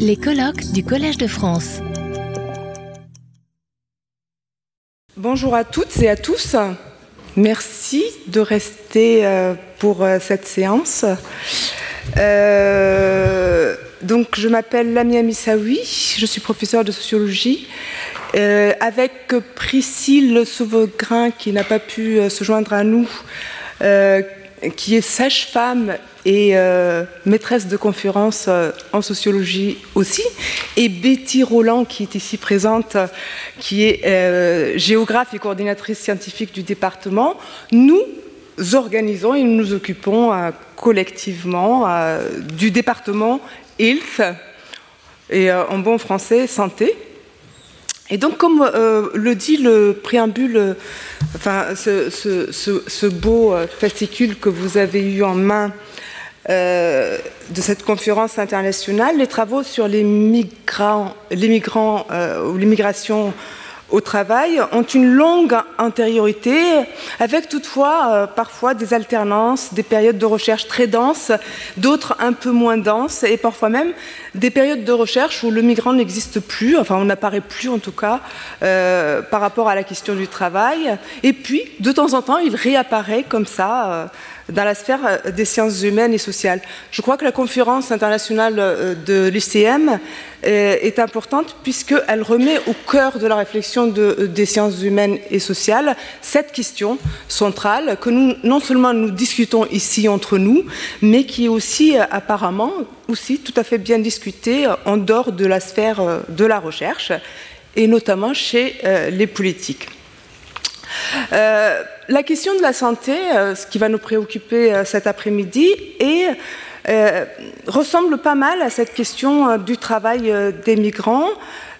Les colloques du Collège de France. Bonjour à toutes et à tous. Merci de rester pour cette séance. Donc, je m'appelle Lamia Missaoui, je suis professeure de sociologie. Avec Priscille Sauvegrain, qui n'a pas pu se joindre à nous, qui est sage-femme et maîtresse de conférences en sociologie aussi, et Betty Roland, qui est ici présente, qui est géographe et coordinatrice scientifique du département. Nous organisons et nous nous occupons collectivement du département Health, et en bon français, santé. Et donc, comme le dit le préambule, enfin, ce beau fascicule que vous avez eu en main de cette conférence internationale, les travaux sur les migrants ou l'immigration au travail ont une longue antériorité, avec toutefois parfois des alternances, des périodes de recherche très denses, d'autres un peu moins denses, et parfois même des périodes de recherche où le migrant n'existe plus, enfin on n'apparaît plus en tout cas par rapport à la question du travail, et puis de temps en temps il réapparaît comme ça dans la sphère des sciences humaines et sociales. Je crois que la conférence internationale de l'ICM est importante puisqu'elle remet au cœur de la réflexion des sciences humaines et sociales cette question centrale que nous, non seulement nous discutons ici entre nous, mais qui est aussi apparemment aussi tout à fait bien discutée en dehors de la sphère de la recherche et notamment chez les politiques. La question de la santé, ce qui va nous préoccuper cet après-midi, ressemble pas mal à cette question du travail des migrants.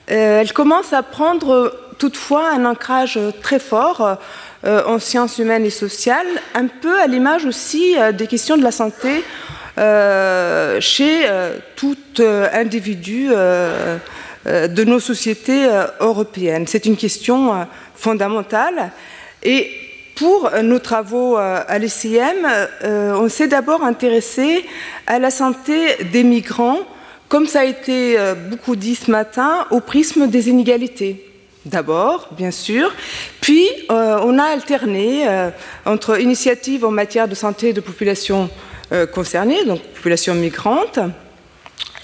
Elle commence à prendre toutefois un ancrage très fort en sciences humaines et sociales, un peu à l'image aussi des questions de la santé chez tout individu de nos sociétés européennes. C'est une question fondamentale. Et pour nos travaux à l'ICM, on s'est d'abord intéressé à la santé des migrants, comme ça a été beaucoup dit ce matin, au prisme des inégalités. D'abord, bien sûr, puis on a alterné entre initiatives en matière de santé de populations concernées, donc populations migrantes,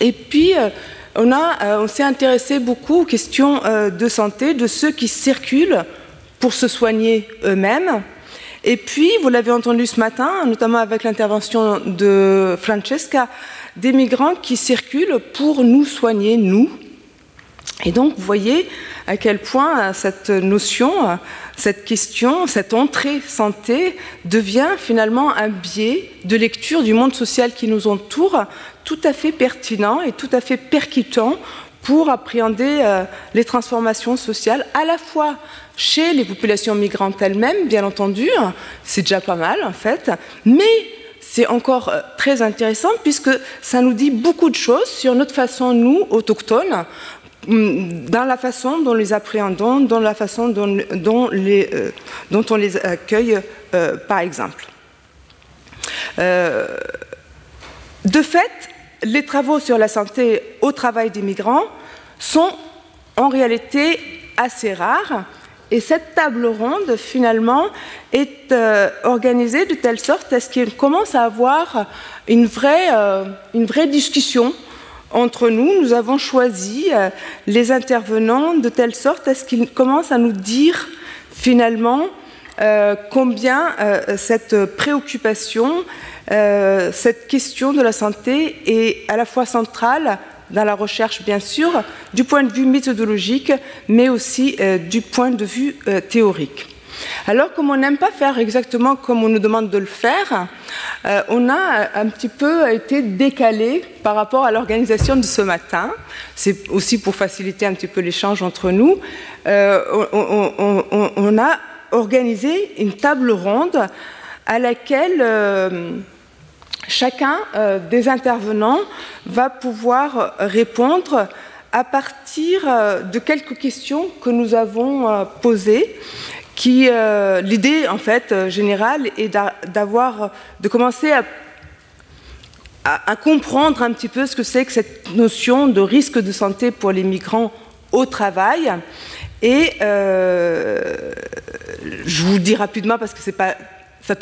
et puis on s'est intéressé beaucoup aux questions de santé de ceux qui circulent pour se soigner eux-mêmes. Et puis, vous l'avez entendu ce matin, notamment avec l'intervention de Francesca, des migrants qui circulent pour nous soigner, nous. Et donc, vous voyez à quel point cette notion, cette question, cette entrée santé devient finalement un biais de lecture du monde social qui nous entoure, tout à fait pertinent et tout à fait percutant pour appréhender les transformations sociales, à la fois chez les populations migrantes elles-mêmes, bien entendu, c'est déjà pas mal en fait, mais c'est encore très intéressant puisque ça nous dit beaucoup de choses sur notre façon, nous, autochtones, dans la façon dont les appréhendons, dans la façon dont on les accueille, par exemple. De fait, les travaux sur la santé au travail des migrants sont en réalité assez rares et cette table ronde finalement est organisée de telle sorte à ce qu'il commence à avoir une vraie discussion entre nous. Nous avons choisi les intervenants de telle sorte à ce qu'ils commencent à nous dire finalement combien cette préoccupation, cette question de la santé est à la fois centrale dans la recherche, bien sûr, du point de vue méthodologique, mais aussi du point de vue théorique. Alors, comme on n'aime pas faire exactement comme on nous demande de le faire, on a un petit peu été décalé par rapport à l'organisation de ce matin. C'est aussi pour faciliter un petit peu l'échange entre nous. On a organisé une table ronde à laquelle chacun des intervenants va pouvoir répondre à partir de quelques questions que nous avons posées. L'idée en fait générale est de commencer à à comprendre un petit peu ce que c'est que cette notion de risque de santé pour les migrants au travail. Et je vous le dis rapidement parce que c'est pas, ça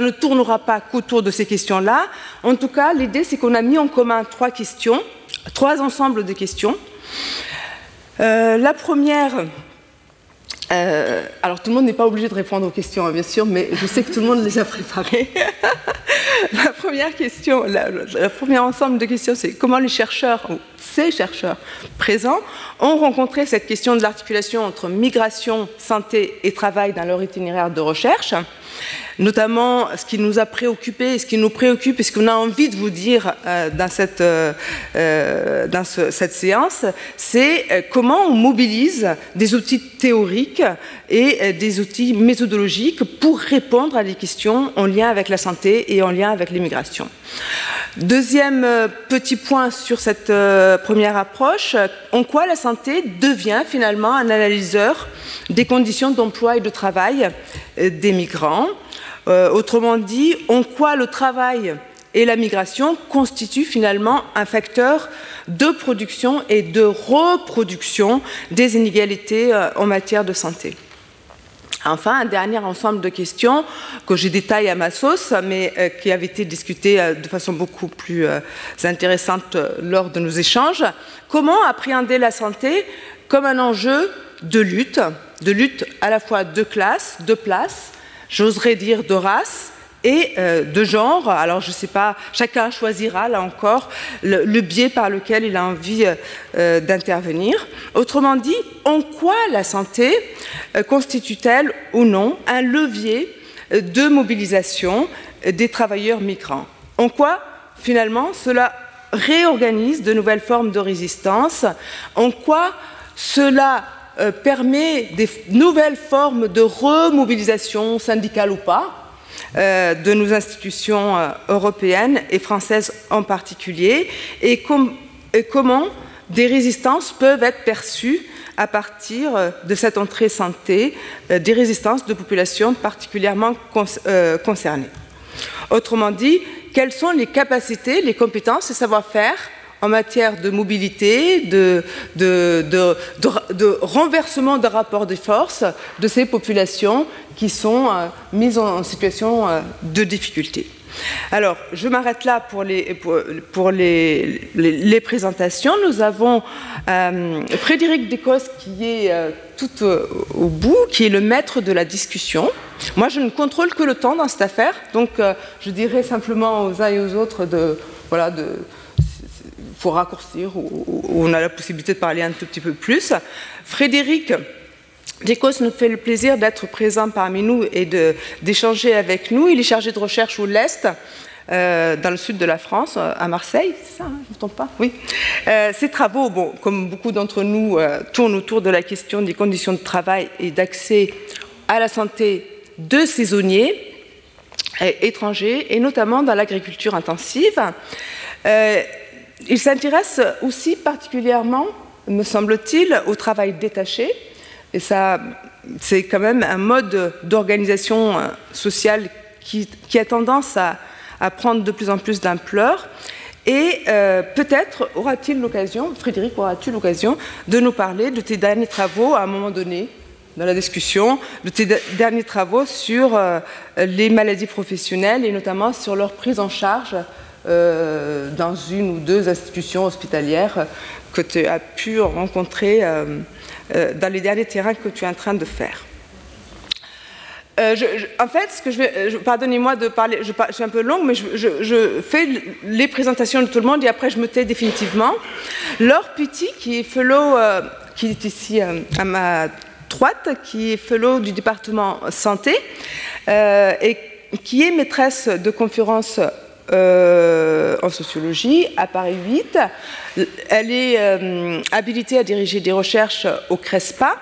ne tournera pas qu'autour de ces questions-là. En tout cas, l'idée, c'est qu'on a mis en commun trois questions, trois ensembles de questions. La première... alors tout le monde n'est pas obligé de répondre aux questions, hein, bien sûr, mais je sais que tout le monde les a préparées. La première question, le premier ensemble de questions, c'est comment les chercheurs, ou ces chercheurs présents, ont rencontré cette question de l'articulation entre migration, santé et travail dans leur itinéraire de recherche, notamment ce qui nous a préoccupés et ce qui nous préoccupe et ce qu'on a envie de vous dire dans cette séance, c'est comment on mobilise des outils théoriques et des outils méthodologiques pour répondre à des questions en lien avec la santé et en lien avec l'immigration. Deuxième petit point sur cette première approche, en quoi la santé devient finalement un analyseur des conditions d'emploi et de travail des migrants. Autrement dit, en quoi le travail et la migration constituent finalement un facteur de production et de reproduction des inégalités en matière de santé. Enfin, un dernier ensemble de questions que je détaille à ma sauce, mais qui avait été discuté de façon beaucoup plus intéressante lors de nos échanges. Comment appréhender la santé comme un enjeu de lutte à la fois de classe, de place, j'oserais dire de race et de genre. Alors je ne sais pas, chacun choisira là encore le biais par lequel il a envie d'intervenir. Autrement dit, en quoi la santé constitue-t-elle ou non un levier de mobilisation des travailleurs migrants? En quoi finalement cela réorganise de nouvelles formes de résistance? En quoi cela permet des nouvelles formes de remobilisation syndicale ou pas de nos institutions européennes et françaises en particulier, et, comment des résistances peuvent être perçues à partir de cette entrée santé, des résistances de populations particulièrement concernées. Autrement dit, quelles sont les capacités, les compétences et savoir-faire en matière de mobilité, de renversement de rapports de force de ces populations qui sont mises en situation de difficulté. Alors, je m'arrête là pour les présentations. Nous avons Frédéric Décosse qui est tout au bout, qui est le maître de la discussion. Moi, je ne contrôle que le temps dans cette affaire, donc je dirais simplement aux uns et aux autres de pour raccourcir, où on a la possibilité de parler un tout petit peu plus. Frédéric Décosse nous fait le plaisir d'être présent parmi nous et d'échanger avec nous. Il est chargé de recherche au LEST, dans le sud de la France, à Marseille, c'est ça, hein, je ne me trompe pas, oui. Ces travaux, bon, comme beaucoup d'entre nous, tournent autour de la question des conditions de travail et d'accès à la santé de saisonniers étrangers, et notamment dans l'agriculture intensive. Il s'intéresse aussi particulièrement, me semble-t-il, au travail détaché. Et ça, c'est quand même un mode d'organisation sociale qui a tendance à prendre de plus en plus d'ampleur. Et peut-être aura-t-il l'occasion, Frédéric, auras-tu l'occasion de nous parler de tes derniers travaux à un moment donné dans la discussion, de tes derniers travaux sur les maladies professionnelles et notamment sur leur prise en charge dans une ou deux institutions hospitalières que tu as pu rencontrer dans les derniers terrains que tu es en train de faire. En fait, ce que je vais, pardonnez-moi de parler, je suis un peu longue, mais je fais les présentations de tout le monde et après je me tais définitivement. Laure Pitti, qui est fellow, qui est ici à ma droite, qui est fellow du département santé et qui est maîtresse de conférences en sociologie à Paris 8. Elle est habilitée à diriger des recherches au CRESPA,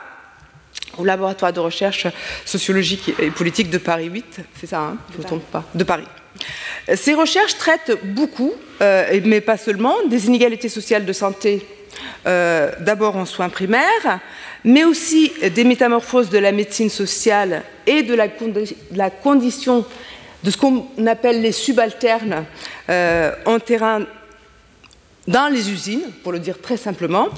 au laboratoire de recherche sociologique et politique de Paris 8, c'est ça, hein, je ne me trompe pas, de Paris. Ces recherches traitent beaucoup, mais pas seulement, des inégalités sociales de santé, d'abord en soins primaires, mais aussi des métamorphoses de la médecine sociale et de la condition de ce qu'on appelle les subalternes en terrain dans les usines, pour le dire très simplement,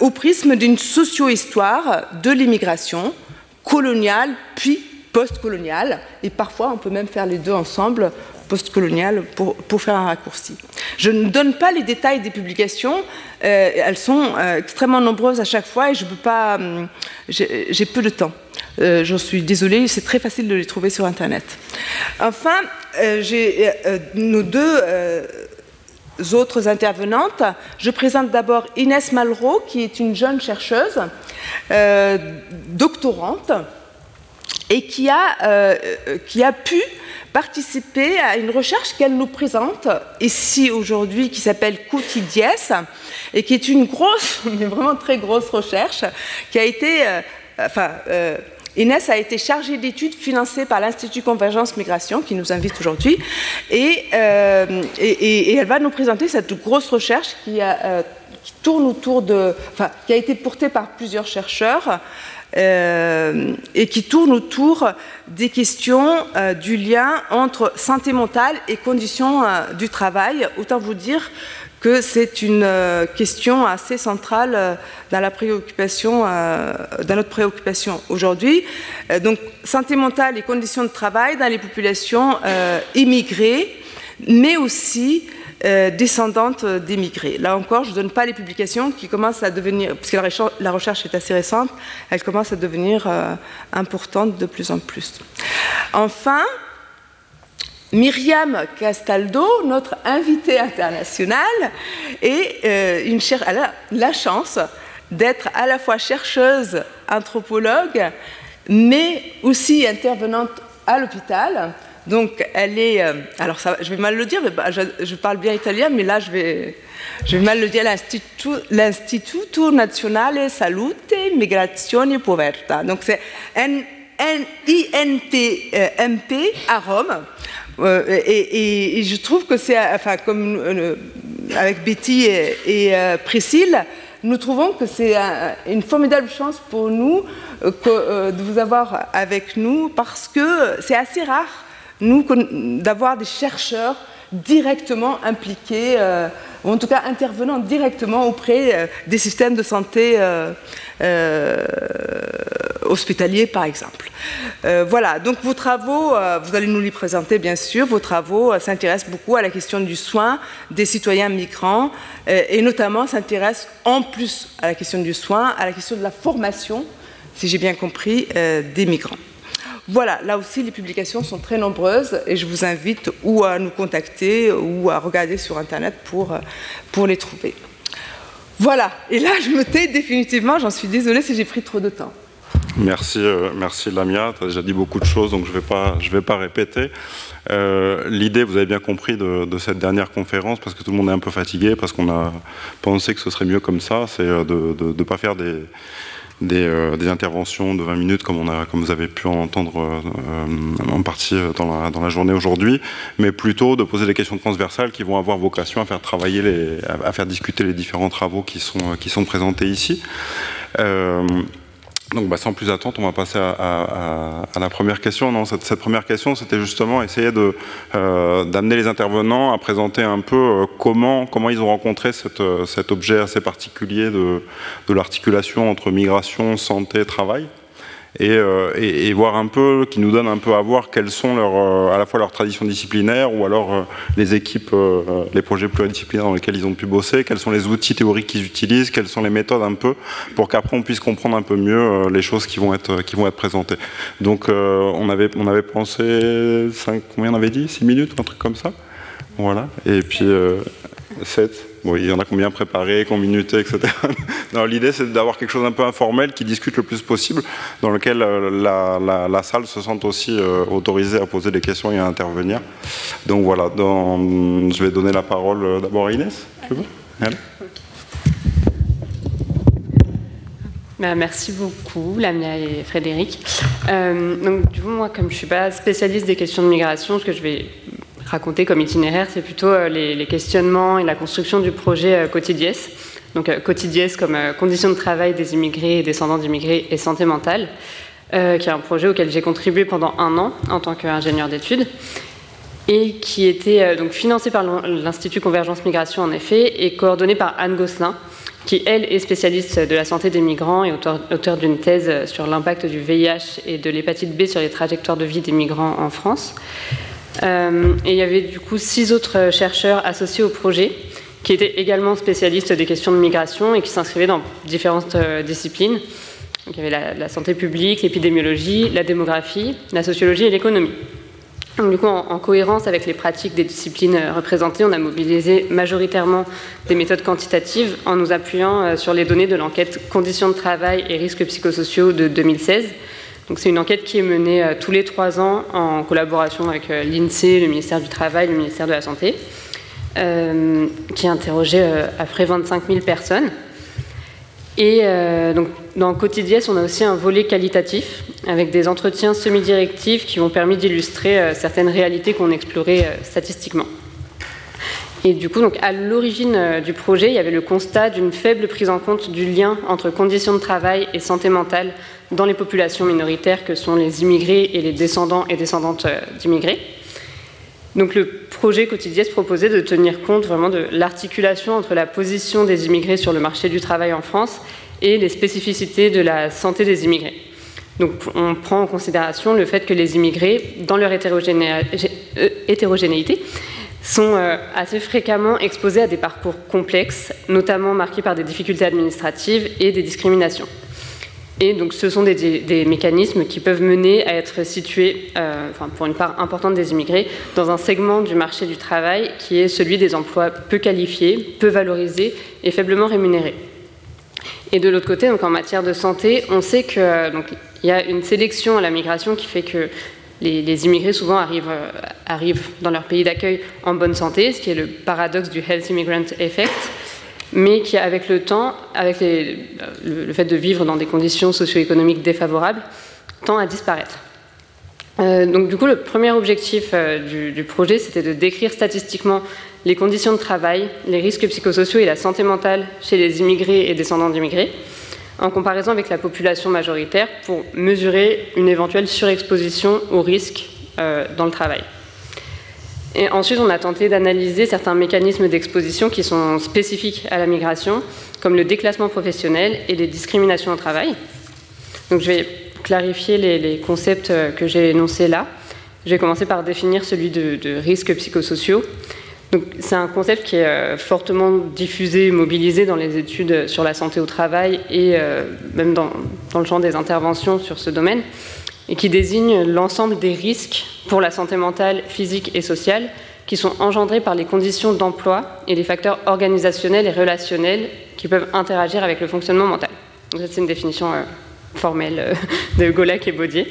au prisme d'une socio-histoire de l'immigration coloniale puis post-coloniale, et parfois on peut même faire les deux ensemble, post-coloniale, pour faire un raccourci. Je ne donne pas les détails des publications, elles sont extrêmement nombreuses à chaque fois et je peux pas, j'ai peu de temps. J'en suis désolée, c'est très facile de les trouver sur Internet. Enfin, j'ai nos deux autres intervenantes. Je présente d'abord Inès Malroux, qui est une jeune chercheuse, doctorante, et qui a pu participer à une recherche qu'elle nous présente ici aujourd'hui, qui s'appelle Quotidiens, et qui est une grosse, mais vraiment très grosse recherche, qui a été... Inès a été chargée d'études financées par l'Institut Convergence Migration, qui nous invite aujourd'hui, et elle va nous présenter cette grosse recherche qui tourne autour de... Enfin, qui a été portée par plusieurs chercheurs, et qui tourne autour des questions du lien entre santé mentale et conditions du travail. Autant vous dire que c'est une question assez centrale dans notre préoccupation aujourd'hui. Donc, santé mentale et conditions de travail dans les populations immigrées, mais aussi descendantes d'émigrés. Là encore, je ne donne pas les publications qui commencent à devenir, puisque la recherche est assez récente, elle commence à devenir importante de plus en plus. Enfin, Miriam Castaldo, notre invitée internationale, elle a la chance d'être à la fois chercheuse, anthropologue, mais aussi intervenante à l'hôpital. Donc, elle est... alors, ça, je vais mal le dire, mais je parle bien italien, mais là, je vais mal le dire. L'Instituto Nazionale Salute Migrazioni e Povertà. Donc, c'est INTMP à Rome. Et je trouve que c'est, enfin, comme avec Betty et Priscille, nous trouvons que c'est une formidable chance pour nous de vous avoir avec nous, parce que c'est assez rare, nous, d'avoir des chercheurs directement impliqués, ou en tout cas intervenant directement auprès des systèmes de santé hospitaliers, par exemple. Voilà, donc vos travaux, vous allez nous les présenter bien sûr, vos travaux s'intéressent beaucoup à la question du soin des citoyens migrants, et notamment s'intéressent en plus à la question du soin, à la question de la formation, si j'ai bien compris, des migrants. Voilà, là aussi les publications sont très nombreuses et je vous invite ou à nous contacter ou à regarder sur Internet pour les trouver. Voilà, et là je me tais définitivement, j'en suis désolée si j'ai pris trop de temps. Merci Lamia, tu as déjà dit beaucoup de choses donc je ne vais pas répéter. L'idée, vous avez bien compris, de cette dernière conférence, parce que tout le monde est un peu fatigué, parce qu'on a pensé que ce serait mieux comme ça, c'est de ne pas faire des interventions de 20 minutes comme vous avez pu en entendre en partie dans la journée aujourd'hui, mais plutôt de poser des questions transversales qui vont avoir vocation à faire travailler à faire discuter les différents travaux qui sont présentés ici. Donc sans plus attendre, on va passer à la première question. Non, cette première question, c'était justement essayer d'amener les intervenants à présenter un peu comment ils ont rencontré cet objet assez particulier de l'articulation entre migration, santé, travail. Et voir un peu, qui nous donne un peu à voir quelles sont à la fois leurs traditions disciplinaires ou alors les équipes, les projets pluridisciplinaires dans lesquels ils ont pu bosser, quels sont les outils théoriques qu'ils utilisent, quelles sont les méthodes un peu, pour qu'après on puisse comprendre un peu mieux les choses qui vont être présentées. Donc on avait pensé, 6 minutes, un truc comme ça. Voilà, et puis 7. Bon, il y en a combien préparés, combien minutés, etc. Non, l'idée, c'est d'avoir quelque chose d'un peu informel qui discute le plus possible, dans lequel la salle se sente aussi autorisée à poser des questions et à intervenir. Donc voilà, je vais donner la parole d'abord à Inès. Allez. Merci beaucoup, Lamia et Frédéric. Donc du coup, moi, comme je ne suis pas spécialiste des questions de migration, ce que je vais raconter comme itinéraire, c'est plutôt les questionnements et la construction du projet Quotidiens. Donc Quotidiens comme conditions de travail des immigrés et descendants d'immigrés et santé mentale. qui est un projet auquel j'ai contribué pendant un an en tant qu'ingénieur d'études, et qui était donc financé par l'Institut Convergence Migration, en effet, et coordonné par Anne Gosselin, qui, elle, est spécialiste de la santé des migrants et auteure d'une thèse sur l'impact du VIH et de l'hépatite B sur les trajectoires de vie des migrants en France. Et il y avait du coup 6 autres chercheurs associés au projet, qui étaient également spécialistes des questions de migration et qui s'inscrivaient dans différentes disciplines. Donc, il y avait la santé publique, l'épidémiologie, la démographie, la sociologie et l'économie. Donc, du coup, en cohérence avec les pratiques des disciplines représentées, on a mobilisé majoritairement des méthodes quantitatives en nous appuyant sur les données de l'enquête Conditions de travail et risques psychosociaux de 2016. Donc, c'est une enquête qui est menée tous les 3 ans en collaboration avec l'INSEE, le ministère du Travail, le ministère de la Santé, qui interrogeait après 25 000 personnes. Et donc, dans Quotidiens, on a aussi un volet qualitatif avec des entretiens semi-directifs qui ont permis d'illustrer certaines réalités qu'on explorait statistiquement. Et du coup, donc, à l'origine du projet, il y avait le constat d'une faible prise en compte du lien entre conditions de travail et santé mentale dans les populations minoritaires que sont les immigrés et les descendants et descendantes d'immigrés. Donc, le projet Quotidien proposait de tenir compte vraiment de l'articulation entre la position des immigrés sur le marché du travail en France et les spécificités de la santé des immigrés. Donc, on prend en considération le fait que les immigrés, dans leur hétérogénéité, sont assez fréquemment exposés à des parcours complexes, notamment marqués par des difficultés administratives et des discriminations. Et donc, ce sont des mécanismes qui peuvent mener à être situés, pour une part importante des immigrés, dans un segment du marché du travail qui est celui des emplois peu qualifiés, peu valorisés et faiblement rémunérés. Et de l'autre côté, donc en matière de santé, on sait qu'il y a une sélection à la migration qui fait que les immigrés souvent arrivent dans leur pays d'accueil en bonne santé, ce qui est le paradoxe du Health Immigrant Effect, mais qui, avec le temps, avec le fait de vivre dans des conditions socio-économiques défavorables, tend à disparaître. Donc, du coup, le premier objectif du projet, c'était de décrire statistiquement les conditions de travail, les risques psychosociaux et la santé mentale chez les immigrés et descendants d'immigrés, en comparaison avec la population majoritaire, pour mesurer une éventuelle surexposition aux risques dans le travail. Et ensuite, on a tenté d'analyser certains mécanismes d'exposition qui sont spécifiques à la migration, comme le déclassement professionnel et les discriminations au travail. Donc, je vais clarifier les concepts que j'ai énoncés là. Je vais commencer par définir celui de risques psychosociaux. Donc, c'est un concept qui est fortement diffusé et mobilisé dans les études sur la santé au travail et même dans le champ des interventions sur ce domaine, et qui désigne l'ensemble des risques pour la santé mentale, physique et sociale qui sont engendrés par les conditions d'emploi et les facteurs organisationnels et relationnels qui peuvent interagir avec le fonctionnement mental. Donc, ça, c'est une définition formelle de Golac et Baudier.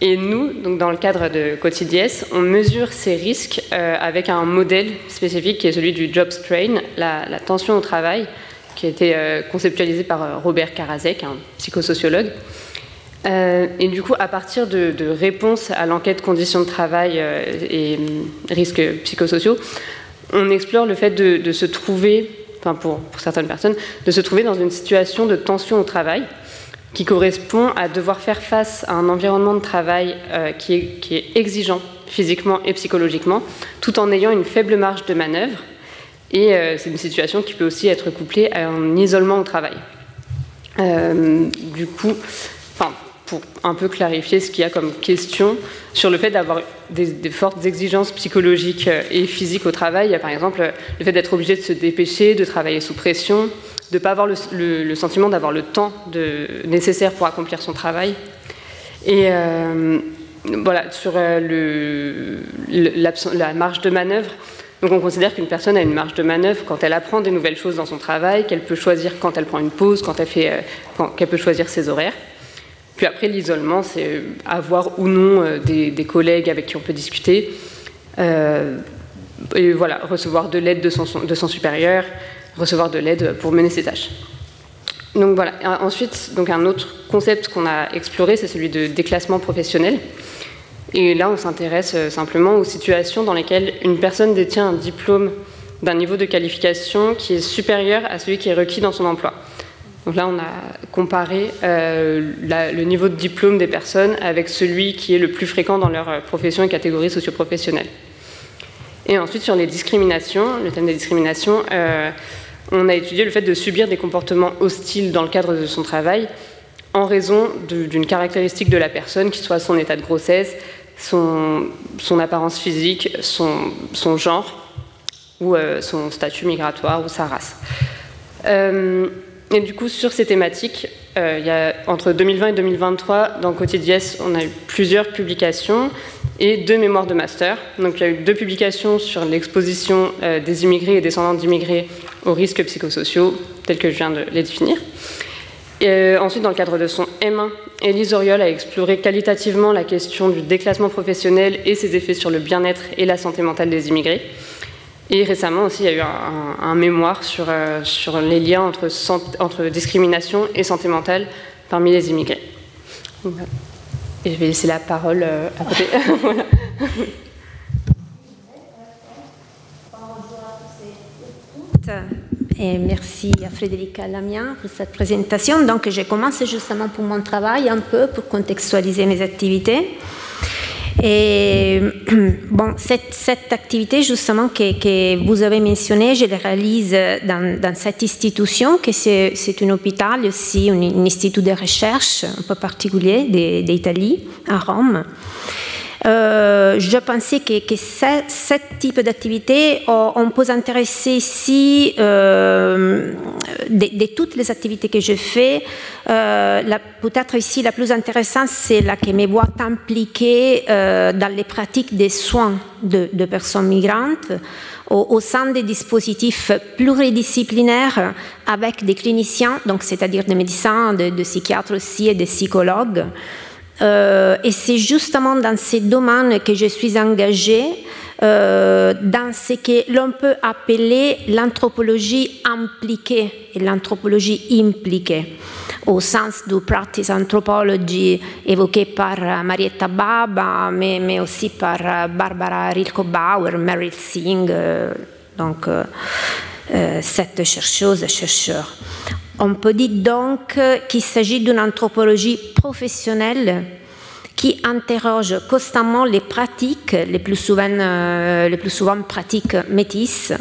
Et nous, donc, dans le cadre de Quotidiens, on mesure ces risques avec un modèle spécifique qui est celui du job strain, la tension au travail, qui a été conceptualisé par Robert Karasek, un psychosociologue. Et du coup, à partir de réponses à l'enquête conditions de travail et risques psychosociaux, on explore le fait de se trouver, enfin pour certaines personnes, de se trouver dans une situation de tension au travail qui correspond à devoir faire face à un environnement de travail qui est exigeant physiquement et psychologiquement, tout en ayant une faible marge de manœuvre. Et c'est une situation qui peut aussi être couplée à un isolement au travail. Du coup, pour un peu clarifier ce qu'il y a comme question sur le fait d'avoir des fortes exigences psychologiques et physiques au travail, il y a par exemple le fait d'être obligé de se dépêcher, de travailler sous pression, de ne pas avoir le sentiment d'avoir le temps nécessaire pour accomplir son travail. Et voilà, sur la marge de manœuvre, donc on considère qu'une personne a une marge de manœuvre quand elle apprend des nouvelles choses dans son travail, qu'elle peut choisir quand elle prend une pause, qu'elle peut choisir ses horaires. Puis après, l'isolement, c'est avoir ou non des collègues avec qui on peut discuter, et voilà, recevoir de l'aide de son supérieur, recevoir de l'aide pour mener ses tâches. Donc voilà. Ensuite, donc un autre concept qu'on a exploré, c'est celui de déclassement professionnel. Et là, on s'intéresse simplement aux situations dans lesquelles une personne détient un diplôme d'un niveau de qualification qui est supérieur à celui qui est requis dans son emploi. Donc là, on a comparé le niveau de diplôme des personnes avec celui qui est le plus fréquent dans leur profession et catégorie socioprofessionnelle. Et ensuite, sur les discriminations, le thème des discriminations, on a étudié le fait de subir des comportements hostiles dans le cadre de son travail en raison d'une caractéristique de la personne, qui soit son état de grossesse, son apparence physique, son genre, ou son statut migratoire, ou sa race. Et du coup, sur ces thématiques, il y a, entre 2020 et 2023, dans Quotidiens, on a eu plusieurs publications et 2 mémoires de master. Donc il y a eu 2 publications sur l'exposition des immigrés et descendants d'immigrés aux risques psychosociaux, tels que je viens de les définir. Et, ensuite, dans le cadre de son M1, Élise Oriol a exploré qualitativement la question du déclassement professionnel et ses effets sur le bien-être et la santé mentale des immigrés. Et récemment aussi, il y a eu un mémoire sur les liens entre discrimination et santé mentale parmi les immigrés. Et je vais laisser la parole à côté. Voilà. Et merci à Frédéric et à Lamia pour cette présentation. Donc, je commence justement pour mon travail un peu, pour contextualiser mes activités. Et bon, cette activité justement que vous avez mentionnée, je la réalise dans cette institution, que c'est un hôpital aussi, un institut de recherche un peu particulier d'Italie, à Rome. Je pensais que ce type d'activité, on peut s'intéresser ici de toutes les activités que je fais. Peut-être ici la plus intéressante, c'est la qui me voit impliquée dans les pratiques des soins de personnes migrantes au sein des dispositifs pluridisciplinaires avec des cliniciens, donc c'est-à-dire des médecins, des psychiatres aussi et des psychologues. Et c'est justement dans ces domaines que je suis engagée, dans ce que l'on peut appeler l'anthropologie impliquée et l'anthropologie impliquée, au sens du practice anthropology évoqué par Marietta Baba, mais aussi par Barbara Rilke-Bauer, Meryl Singh, donc cette chercheuse et chercheur. On peut dire donc qu'il s'agit d'une anthropologie professionnelle qui interroge constamment les pratiques, les plus souvent pratiques métisses,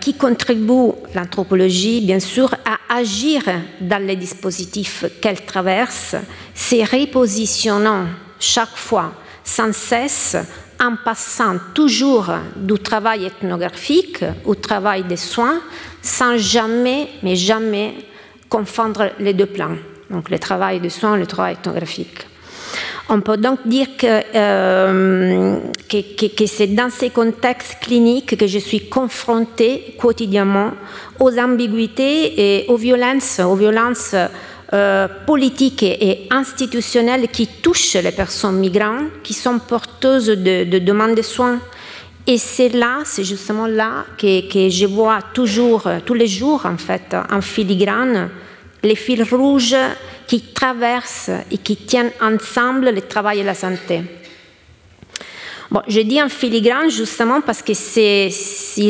qui contribuent, l'anthropologie bien sûr, à agir dans les dispositifs qu'elle traverse, se repositionnant chaque fois, sans cesse, en passant toujours du travail ethnographique au travail des soins, sans jamais, mais jamais, confondre les 2 plans, donc le travail de soins et le travail ethnographique. On peut donc dire que c'est dans ces contextes cliniques que je suis confrontée quotidiennement aux ambiguïtés et aux violences politiques et institutionnelles qui touchent les personnes migrantes, qui sont porteuses de demandes de soins. Et c'est justement là que je vois toujours, tous les jours en fait, en filigrane, les fils rouges qui traversent et qui tiennent ensemble le travail et la santé. Bon, je dis en filigrane justement parce que il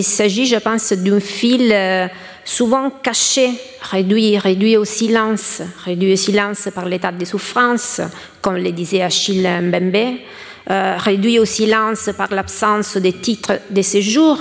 s'agit, je pense, d'un fil souvent caché, réduit au silence par l'état de souffrance, comme le disait Achille Mbembe, réduit au silence par l'absence des titres de séjour,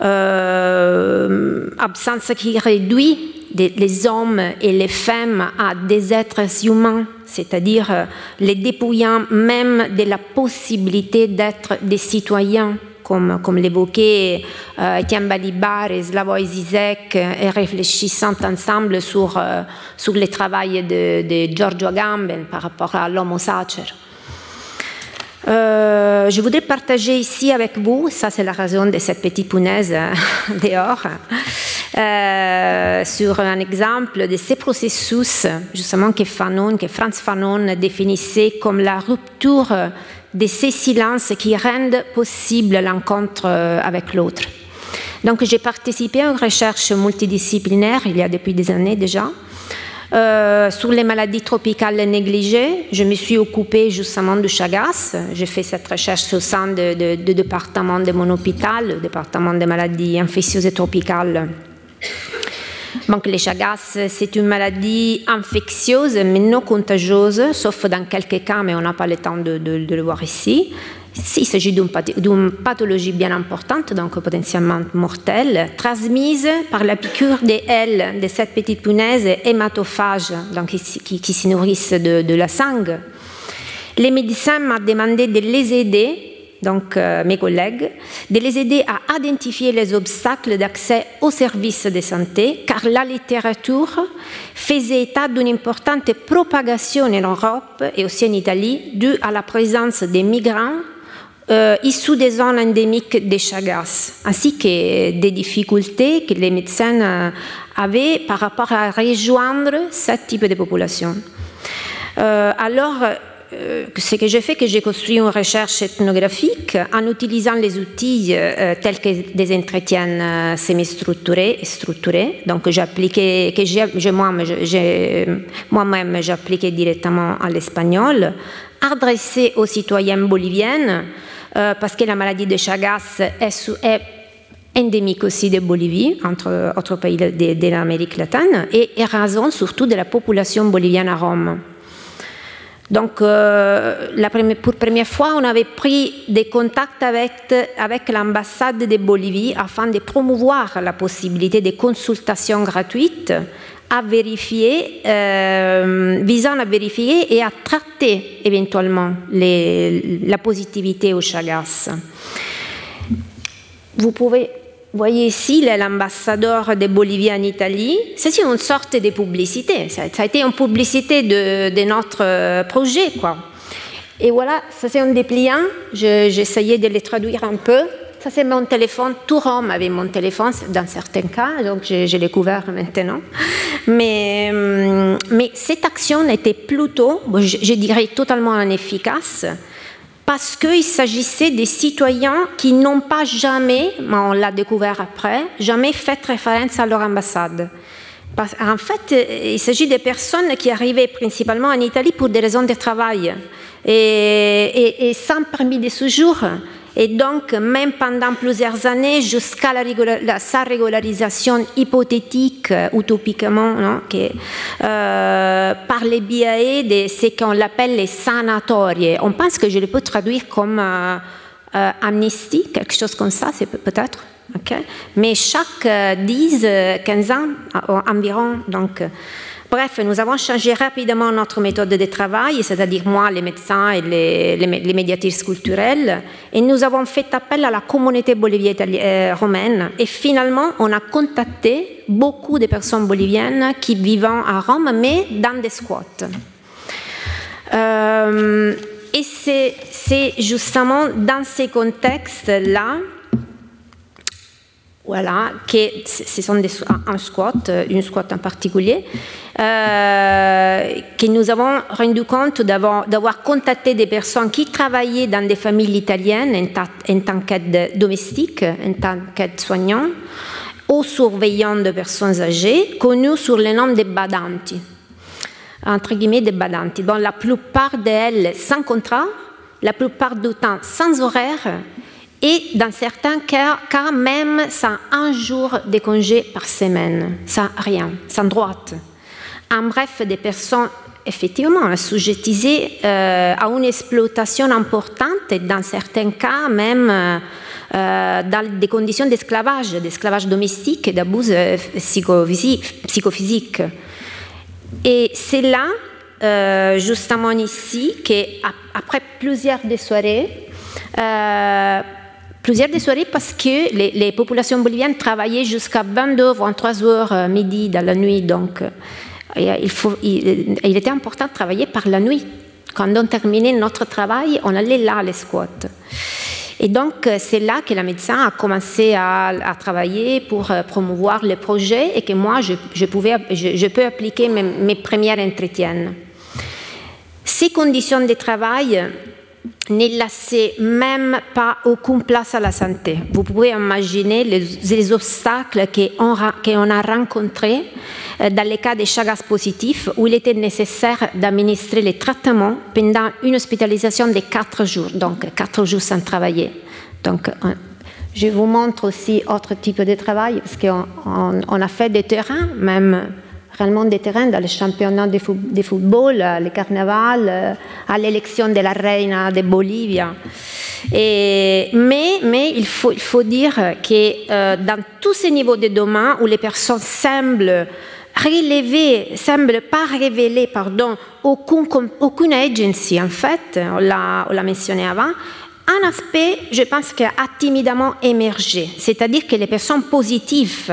absence qui réduit les hommes et les femmes à des êtres humains, c'est-à-dire les dépouillant même de la possibilité d'être des citoyens, comme l'évoquaient Etienne Balibar et Slavoj Zizek, et réfléchissant ensemble sur le travail de Giorgio Agamben par rapport à l'homo sacer. Je voudrais partager ici avec vous, ça c'est la raison de cette petite punaise dehors, sur un exemple de ces processus justement que Franz Fanon définissait comme la rupture de ces silences qui rendent possible l'encontre avec l'autre. Donc j'ai participé à une recherche multidisciplinaire il y a depuis des années déjà, sur les maladies tropicales négligées. Je me suis occupée justement du Chagas. J'ai fait cette recherche au sein du département de mon hôpital, le département des maladies infectieuses et tropicales. Donc les Chagas, c'est une maladie infectieuse mais non contagieuse, sauf dans quelques cas, mais on n'a pas le temps de le voir ici. Il s'agit d'une pathologie bien importante, donc potentiellement mortelle, transmise par la piqûre des ailes de cette petite punaise hématophages, donc qui se nourrissent de la sangle. Les médecins m'ont demandé de les aider, donc mes collègues, de les aider à identifier les obstacles d'accès aux services de santé, car la littérature faisait état d'une importante propagation en Europe et aussi en Italie, due à la présence des migrants issus des zones endémiques des Chagas, ainsi que des difficultés que les médecins avaient par rapport à rejoindre ce type de population. Ce que j'ai fait, que j'ai construit une recherche ethnographique en utilisant les outils tels que des entretiens semi-structurés et structurés. Donc, moi-même, j'ai appliqué directement à l'espagnol, adressé aux citoyennes boliviennes, parce que la maladie de Chagas est endémique aussi de Bolivie, entre autres pays de l'Amérique latine, et en raison surtout de la population bolivienne à Rome. Donc, pour la première fois, on avait pris des contacts avec l'ambassade de Bolivie afin de promouvoir la possibilité de consultations gratuites visant à vérifier et à traiter éventuellement la positivité au Chagas. Vous voyez ici l'ambassadeur de Bolivie en Italie. C'est une sorte de publicité. Ça a été une publicité de notre projet, quoi. Et voilà, ça c'est un dépliant. J'essayais de les traduire un peu. Ça c'est mon téléphone. Tout Rome avait mon téléphone dans certains cas, donc je l'ai couvert maintenant. Mais cette action était plutôt, je dirais, totalement inefficace, parce qu'il s'agissait des citoyens qui n'ont pas jamais, mais on l'a découvert après, jamais fait référence à leur ambassade. En fait, il s'agit des personnes qui arrivaient principalement en Italie pour des raisons de travail et sans permis de séjour. Et donc, même pendant plusieurs années, jusqu'à sa régularisation hypothétique, utopiquement, par les biais de ce qu'on appelle les sanatories. On pense que je le peux traduire comme amnistie, quelque chose comme ça, c'est peut-être. Okay. Mais chaque 10-15 ans environ, donc... Bref, nous avons changé rapidement notre méthode de travail, c'est-à-dire moi, les médecins et les médiatrices culturelles, et nous avons fait appel à la communauté bolivienne-romaine. Et finalement, on a contacté beaucoup de personnes boliviennes qui vivent à Rome, mais dans des squats. Et c'est justement dans ces contextes-là, voilà, que ce sont une squat en particulier, que nous avons rendu compte d'avoir contacté des personnes qui travaillaient dans des familles italiennes en tant qu'aide domestique, en tant qu'aide soignant, ou surveillant de personnes âgées, connues sous le nom de badanti, entre guillemets des badanti, dont la plupart d'elles sans contrat, la plupart du temps sans horaire, et dans certains cas même sans un jour de congé par semaine, sans rien, sans droit. En bref, des personnes effectivement assujettisées à une exploitation importante et dans certains cas même dans des conditions d'esclavage domestique et d'abus psychophysiques. Et c'est là, justement ici, qu'après plusieurs des soirées, parce que les populations boliviennes travaillaient jusqu'à 22 ou 23 heures midi dans la nuit. Donc, il était important de travailler par la nuit. Quand on terminait notre travail, on allait là, les squats. Et donc, c'est là que la médecin a commencé à travailler pour promouvoir le projet et que moi, je peux appliquer mes premières entretiens. Ces conditions de travail ne laissait même pas aucune place à la santé. Vous pouvez imaginer les obstacles qu'on a rencontrés dans les cas des Chagas positifs où il était nécessaire d'administrer les traitements pendant une hospitalisation de 4 jours, donc 4 jours sans travailler. Donc, Je vous montre aussi autre type de travail, parce qu'on a fait des terrains, même réellement des terrains dans les championnats de football, les carnavals, à l'élection de la reine de Bolivie. Mais il faut dire que dans tous ces niveaux de domaines où les personnes semblent pas révéler aucune agency, en fait, on l'a mentionné avant, un aspect, je pense, qui a timidement émergé, c'est-à-dire que les personnes positives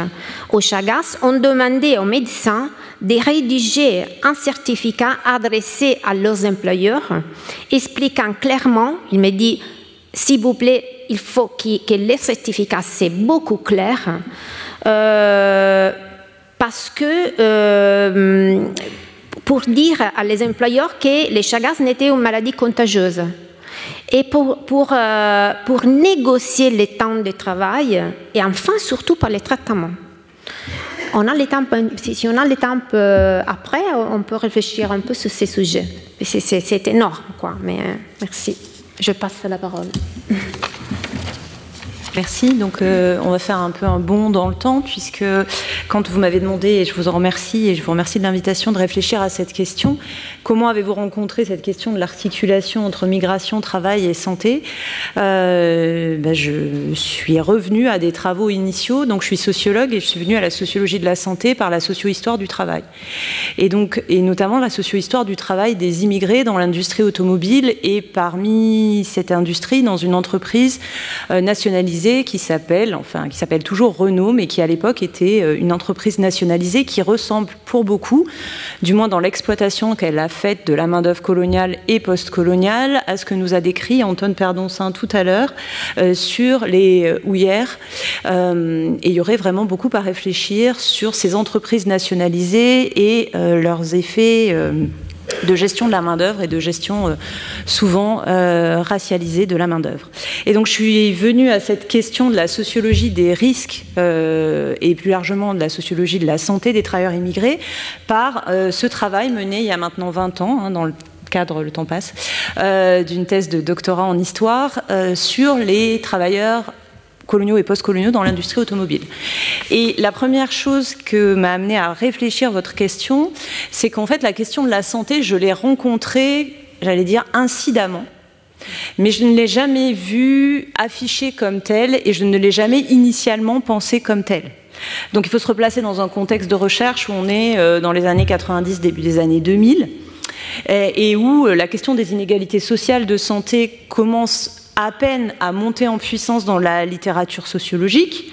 au Chagas ont demandé aux médecins de rédiger un certificat adressé à leurs employeurs, expliquant clairement, il me dit, s'il vous plaît, il faut que les certificats soient beaucoup clairs, parce que... pour dire à les employeurs que les Chagas n'étaient une maladie contagieuse. Et pour négocier les temps de travail, et enfin, surtout, par les traitements. Si on a les temps après, on peut réfléchir un peu sur ces sujets. C'est énorme, quoi. Mais merci. Je passe la parole. Merci. Donc, on va faire un peu un bond dans le temps, puisque quand vous m'avez demandé, et je vous en remercie, et je vous remercie de l'invitation de réfléchir à cette question, comment avez-vous rencontré cette question de l'articulation entre migration, travail et santé ? Je suis revenue à des travaux initiaux, donc je suis sociologue, et je suis venue à la sociologie de la santé par la socio-histoire du travail. Et notamment la socio-histoire du travail des immigrés dans l'industrie automobile, et parmi cette industrie, dans une entreprise nationalisée, qui s'appelle toujours Renault, mais qui à l'époque était une entreprise nationalisée qui ressemble pour beaucoup, du moins dans l'exploitation qu'elle a faite de la main-d'œuvre coloniale et post-coloniale, à ce que nous a décrit Antoine Perdoncin tout à l'heure sur les houillères. Et il y aurait vraiment beaucoup à réfléchir sur ces entreprises nationalisées et leurs effets de gestion de la main-d'œuvre et de gestion souvent racialisée de la main-d'œuvre. Et donc je suis venue à cette question de la sociologie des risques et plus largement de la sociologie de la santé des travailleurs immigrés par ce travail mené il y a maintenant 20 ans, dans le cadre, le temps passe, d'une thèse de doctorat en histoire sur les travailleurs coloniaux et post-coloniaux dans l'industrie automobile. Et la première chose que m'a amenée à réfléchir à votre question, c'est qu'en fait, la question de la santé, je l'ai rencontrée, j'allais dire, incidemment, mais je ne l'ai jamais vue affichée comme telle et je ne l'ai jamais initialement pensée comme telle. Donc il faut se replacer dans un contexte de recherche où on est dans les années 90, début des années 2000, et où la question des inégalités sociales de santé commence à peine à monter en puissance dans la littérature sociologique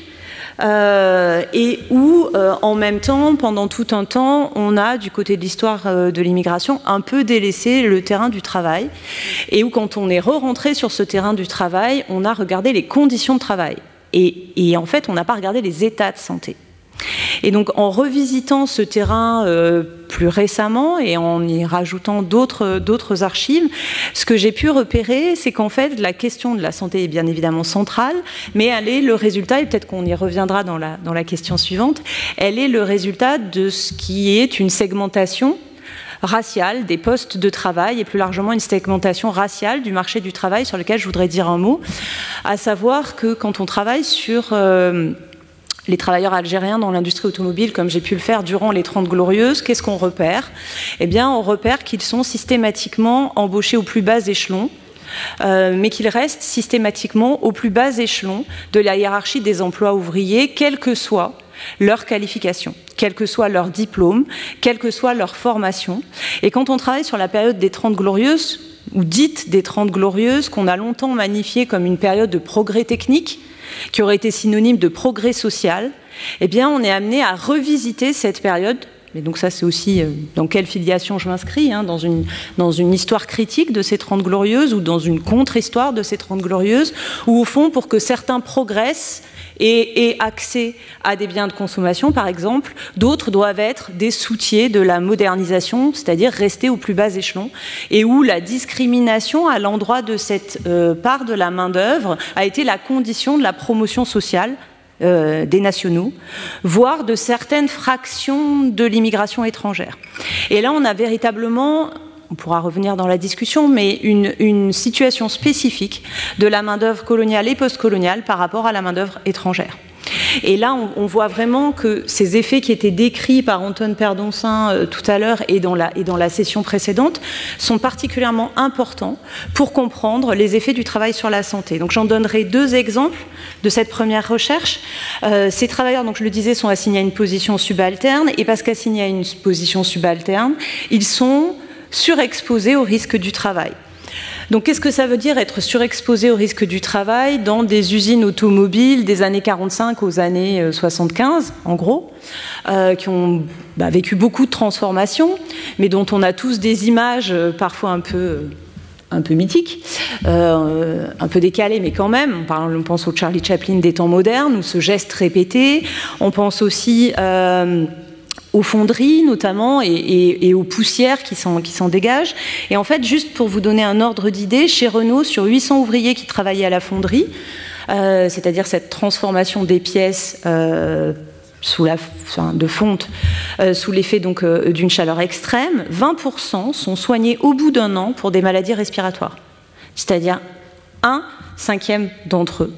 et où, en même temps, pendant tout un temps, on a, du côté de l'histoire de l'immigration, un peu délaissé le terrain du travail et où, quand on est re-rentré sur ce terrain du travail, on a regardé les conditions de travail et en fait, on n'a pas regardé les états de santé. Et donc, en revisitant ce terrain plus récemment et en y rajoutant d'autres archives, ce que j'ai pu repérer, c'est qu'en fait, la question de la santé est bien évidemment centrale, mais elle est le résultat, et peut-être qu'on y reviendra dans la question suivante, elle est le résultat de ce qui est une segmentation raciale des postes de travail et plus largement une segmentation raciale du marché du travail sur lequel je voudrais dire un mot, à savoir que quand on travaille sur... les travailleurs algériens dans l'industrie automobile, comme j'ai pu le faire durant les 30 Glorieuses, qu'est-ce qu'on repère ? Eh bien, on repère qu'ils sont systématiquement embauchés au plus bas échelon, mais qu'ils restent systématiquement au plus bas échelon de la hiérarchie des emplois ouvriers, quelle que soit leur qualification, quel que soit leur diplôme, quelle que soit leur formation. Et quand on travaille sur la période des 30 Glorieuses, ou dite des 30 Glorieuses, qu'on a longtemps magnifiée comme une période de progrès technique, qui aurait été synonyme de progrès social, eh bien on est amené à revisiter cette période, mais donc ça c'est aussi dans quelle filiation je m'inscris, dans une histoire critique de ces 30 Glorieuses ou dans une contre-histoire de ces 30 Glorieuses, où au fond pour que certains progressent et aient accès à des biens de consommation par exemple, d'autres doivent être des soutiers de la modernisation, c'est-à-dire rester au plus bas échelon, et où la discrimination à l'endroit de cette part de la main-d'œuvre a été la condition de la promotion sociale des nationaux, voire de certaines fractions de l'immigration étrangère. Et là, on a véritablement on pourra revenir dans la discussion, mais une situation spécifique de la main-d'œuvre coloniale et postcoloniale par rapport à la main-d'œuvre étrangère. Et là, on voit vraiment que ces effets qui étaient décrits par Antoine Perdoncin tout à l'heure et dans la session précédente sont particulièrement importants pour comprendre les effets du travail sur la santé. Donc, j'en donnerai deux exemples de cette première recherche. Ces travailleurs, donc je le disais, sont assignés à une position subalterne, et parce qu'assignés à une position subalterne, ils sont surexposés au risque du travail. Donc, qu'est-ce que ça veut dire être surexposé au risque du travail dans des usines automobiles des années 45 aux années 75, en gros, qui ont vécu beaucoup de transformations, mais dont on a tous des images parfois un peu mythiques, un peu décalées, mais quand même. On pense au Charlie Chaplin des temps modernes, ou ce geste répété. On pense aussi... aux fonderies notamment et aux poussières qui s'en dégagent. Et en fait, juste pour vous donner un ordre d'idée, chez Renault, sur 800 ouvriers qui travaillaient à la fonderie, c'est-à-dire cette transformation des pièces de fonte sous l'effet donc, d'une chaleur extrême, 20% sont soignés au bout d'un an pour des maladies respiratoires, c'est-à-dire 1/5 d'entre eux.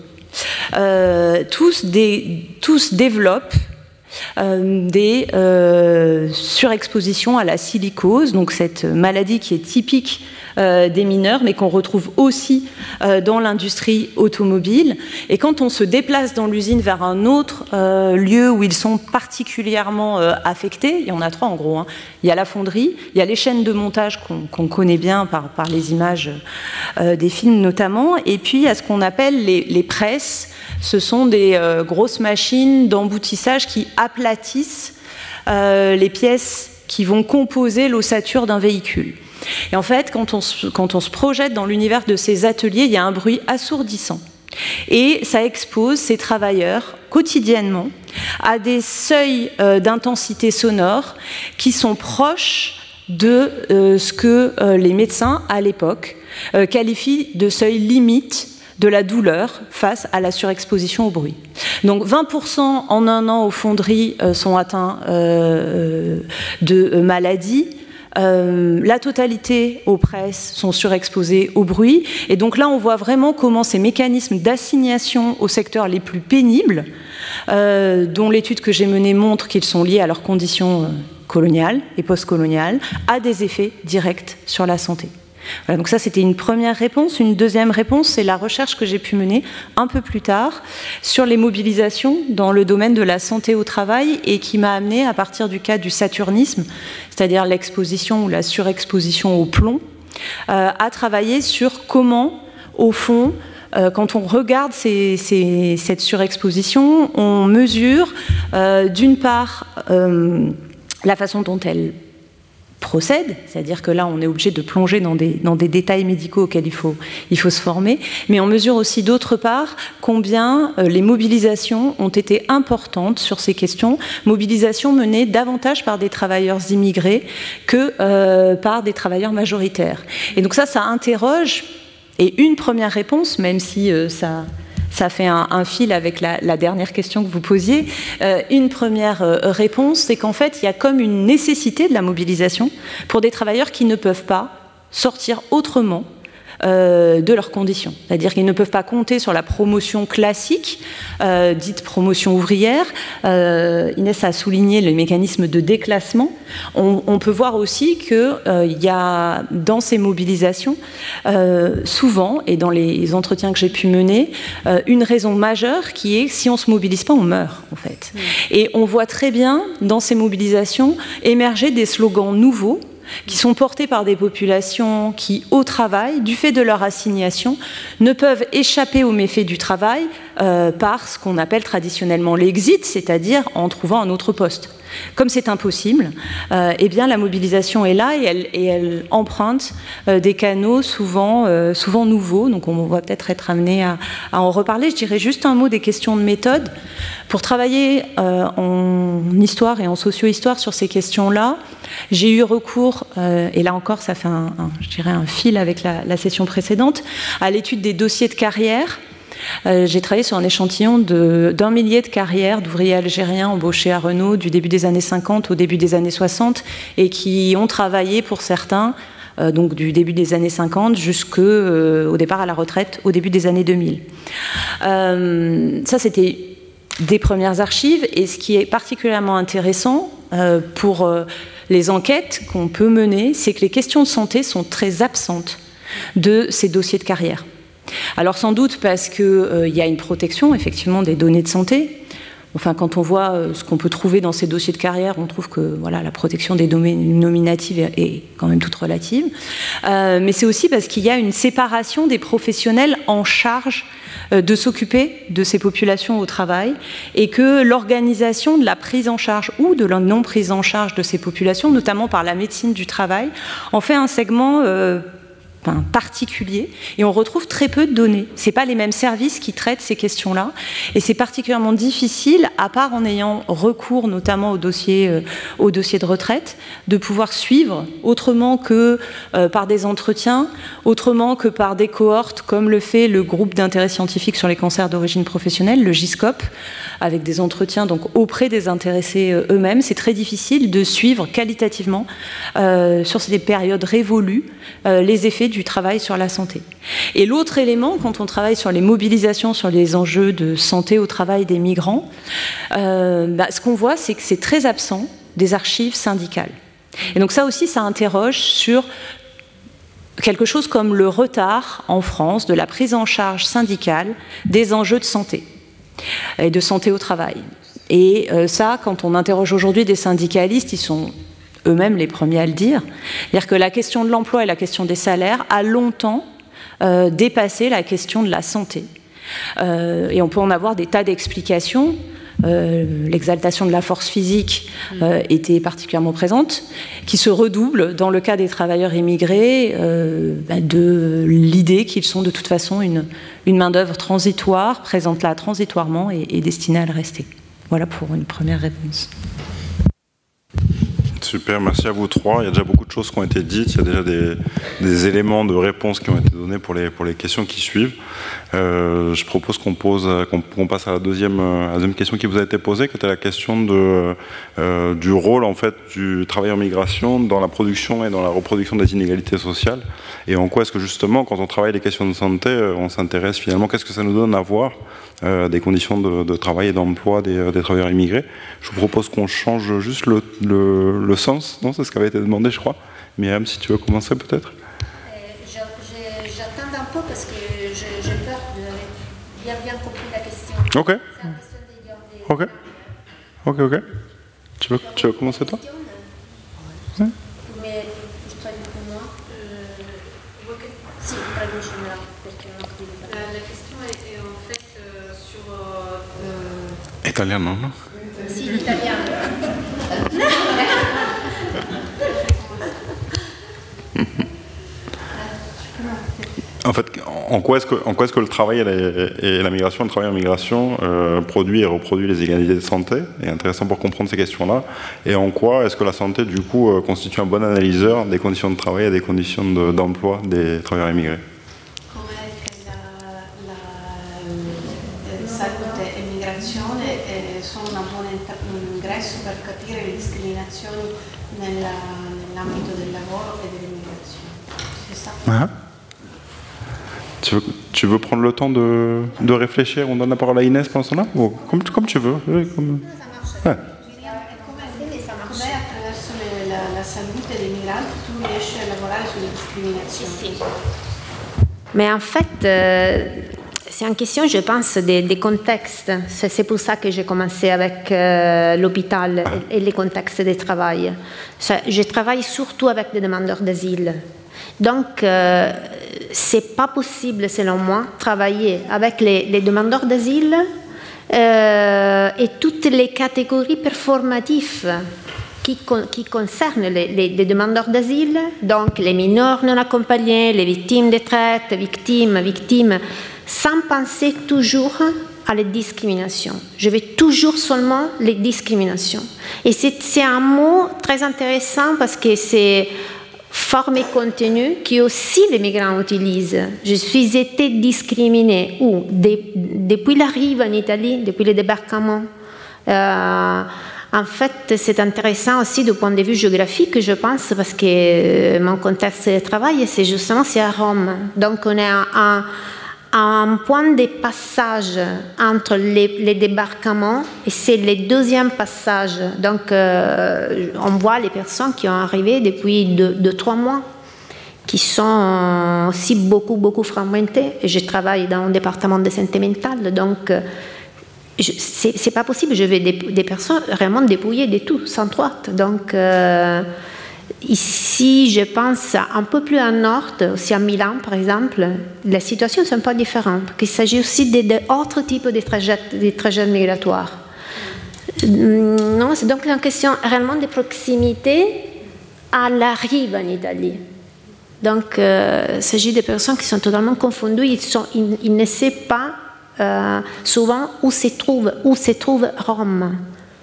Tous développent des surexpositions à la silicose, donc cette maladie qui est typique des mineurs, mais qu'on retrouve aussi dans l'industrie automobile. Et quand on se déplace dans l'usine vers un autre lieu où ils sont particulièrement affectés, il y en a trois en gros, hein. Il y a la fonderie, il y a les chaînes de montage qu'on connaît bien par les images des films notamment, et puis il y a ce qu'on appelle les presses. Ce sont des grosses machines d'emboutissage qui aplatissent les pièces qui vont composer l'ossature d'un véhicule. Et en fait, quand on se projette dans l'univers de ces ateliers, il y a un bruit assourdissant. Et ça expose ces travailleurs quotidiennement à des seuils d'intensité sonore qui sont proches de ce que les médecins, à l'époque, qualifient de seuil limite de la douleur face à la surexposition au bruit. Donc 20% en un an aux fonderies sont atteints de maladies. La totalité aux presses sont surexposées au bruit. Et donc là, on voit vraiment comment ces mécanismes d'assignation aux secteurs les plus pénibles, dont l'étude que j'ai menée montre qu'ils sont liés à leurs conditions coloniales et postcoloniales, a des effets directs sur la santé. Voilà, donc ça c'était une première réponse. Une deuxième réponse, c'est la recherche que j'ai pu mener un peu plus tard sur les mobilisations dans le domaine de la santé au travail et qui m'a amenée à partir du cas du saturnisme, c'est-à-dire l'exposition ou la surexposition au plomb, à travailler sur comment, au fond, quand on regarde cette surexposition, on mesure d'une part la façon dont elle procède, c'est-à-dire que là on est obligé de plonger dans des détails médicaux auxquels il faut se former, mais on mesure aussi d'autre part combien les mobilisations ont été importantes sur ces questions, mobilisations menées davantage par des travailleurs immigrés que par des travailleurs majoritaires. Et donc ça interroge, et une première réponse, même si ça fait un fil avec la dernière question que vous posiez. Une première réponse, c'est qu'en fait, il y a comme une nécessité de la mobilisation pour des travailleurs qui ne peuvent pas sortir autrement de leurs conditions. C'est-à-dire qu'ils ne peuvent pas compter sur la promotion classique, dite promotion ouvrière. Inès a souligné les mécanismes de déclassement. On peut voir aussi qu'il y a, dans ces mobilisations, souvent, et dans les entretiens que j'ai pu mener, une raison majeure qui est, si on ne se mobilise pas, on meurt, en fait. Oui. Et on voit très bien, dans ces mobilisations, émerger des slogans nouveaux, qui sont portés par des populations qui, au travail, du fait de leur assignation, ne peuvent échapper aux méfaits du travail par ce qu'on appelle traditionnellement l'exit, c'est-à-dire en trouvant un autre poste. Comme c'est impossible, la mobilisation est là et elle emprunte des canaux souvent nouveaux. Donc on va peut-être être amené à en reparler. Je dirais juste un mot des questions de méthode. Pour travailler en histoire et en socio-histoire sur ces questions-là, j'ai eu recours, et là encore ça fait un fil avec la session précédente, à l'étude des dossiers de carrière. J'ai travaillé sur un échantillon d'un millier de carrières d'ouvriers algériens embauchés à Renault du début des années 50 au début des années 60 et qui ont travaillé pour certains donc du début des années 50 jusqu'au départ à la retraite au début des années 2000. Ça, c'était des premières archives, et ce qui est particulièrement intéressant pour les enquêtes qu'on peut mener, c'est que les questions de santé sont très absentes de ces dossiers de carrière. Alors sans doute parce qu'il y a une protection effectivement des données de santé. Enfin, quand on voit ce qu'on peut trouver dans ces dossiers de carrière, on trouve que voilà, la protection des domaines nominatifs est quand même toute relative. Mais c'est aussi parce qu'il y a une séparation des professionnels en charge de s'occuper de ces populations au travail, et que l'organisation de la prise en charge ou de la non-prise en charge de ces populations, notamment par la médecine du travail, en fait un segment particulier, et on retrouve très peu de données. C'est pas les mêmes services qui traitent ces questions-là, et c'est particulièrement difficile, à part en ayant recours notamment aux dossiers de retraite, de pouvoir suivre autrement que par des entretiens, autrement que par des cohortes, comme le fait le groupe d'intérêt scientifique sur les cancers d'origine professionnelle, le GISCOP, avec des entretiens donc auprès des intéressés eux-mêmes. C'est très difficile de suivre qualitativement sur ces périodes révolues les effets du travail sur la santé. Et l'autre élément, quand on travaille sur les mobilisations, sur les enjeux de santé au travail des migrants, ce qu'on voit, c'est que c'est très absent des archives syndicales. Et donc ça aussi, ça interroge sur quelque chose comme le retard en France de la prise en charge syndicale des enjeux de santé et de santé au travail. Et ça, quand on interroge aujourd'hui des syndicalistes, ils sont eux-mêmes les premiers à le dire. C'est-à-dire que la question de l'emploi et la question des salaires a longtemps dépassé la question de la santé. Et on peut en avoir des tas d'explications. L'exaltation de la force physique était particulièrement présente, qui se redouble dans le cas des travailleurs immigrés de l'idée qu'ils sont de toute façon une main-d'œuvre transitoire, présente là transitoirement et destinée à le rester. Voilà pour une première réponse. Super, merci à vous trois. Il y a déjà beaucoup de choses qui ont été dites, il y a déjà des éléments de réponse qui ont été donnés pour les questions qui suivent. Je propose qu'on passe à la deuxième question qui vous a été posée, qui était la question du rôle en fait, du travail en migration dans la production et dans la reproduction des inégalités sociales, et en quoi est-ce que justement quand on travaille les questions de santé, on s'intéresse finalement, qu'est-ce que ça nous donne à voir des conditions de travail et d'emploi des travailleurs immigrés. Je vous propose qu'on change juste le sens, non, c'est ce qui avait été demandé je crois. Myriam, si tu veux commencer peut-être. J'attends un peu parce que j'ai peur de bien compris la question. Ok. Ok. Tu veux commencer toi ? Oui. Italien, non ? Si, l'italien. En fait, en quoi est-ce que le travail et la migration, le travail en migration produit et reproduit les inégalités de santé, est intéressant pour comprendre ces questions-là, et en quoi est-ce que la santé, du coup, constitue un bon analyseur des conditions de travail et des conditions d'emploi des travailleurs immigrés. Nell'ambito del lavoro e dell'immigrazione, c'est ça. Ah. Tu veux prendre le temps de réfléchir? On donne la parole à Inès pendant ce temps-là, oh, comme tu veux. Comme... Ah. Attraverso la salute dei migranti tu riesci a lavorare sulle discriminazioni. Mais en fait, c'est une question, je pense, des contextes. C'est pour ça que j'ai commencé avec l'hôpital et les contextes de travail. Je travaille surtout avec des demandeurs d'asile. Donc, ce n'est pas possible, selon moi, travailler avec les demandeurs d'asile et toutes les catégories performatives qui concerne les demandeurs d'asile, donc les mineurs non accompagnés, les victimes de traite, victimes, sans penser toujours à les discriminations. Je vais toujours seulement les discriminations. Et c'est un mot très intéressant parce que c'est forme et contenu que aussi les migrants utilisent. Je suis été discriminée ou depuis l'arrivée en Italie, depuis le débarquement. En fait, c'est intéressant aussi du point de vue géographique, je pense, parce que mon contexte de travail, c'est justement à Rome. Donc, on est un point de passage entre les débarquements et c'est le deuxième passage. Donc, on voit les personnes qui ont arrivé depuis 2-3 mois, qui sont aussi beaucoup fragmentées. Et je travaille dans le département de santé mentale, donc c'est pas possible. Je vais des personnes vraiment dépouillées de tout, sans droite. Donc, ici, je pense un peu plus en nord, aussi à Milan par exemple, la situation est un peu différente. Il s'agit aussi d'autres types de trajets migratoires. Non, c'est donc une question réellement de proximité à l'arrivée en Italie. Donc, il s'agit de personnes qui sont totalement confondues, ils ne savent pas souvent où se trouve Rome.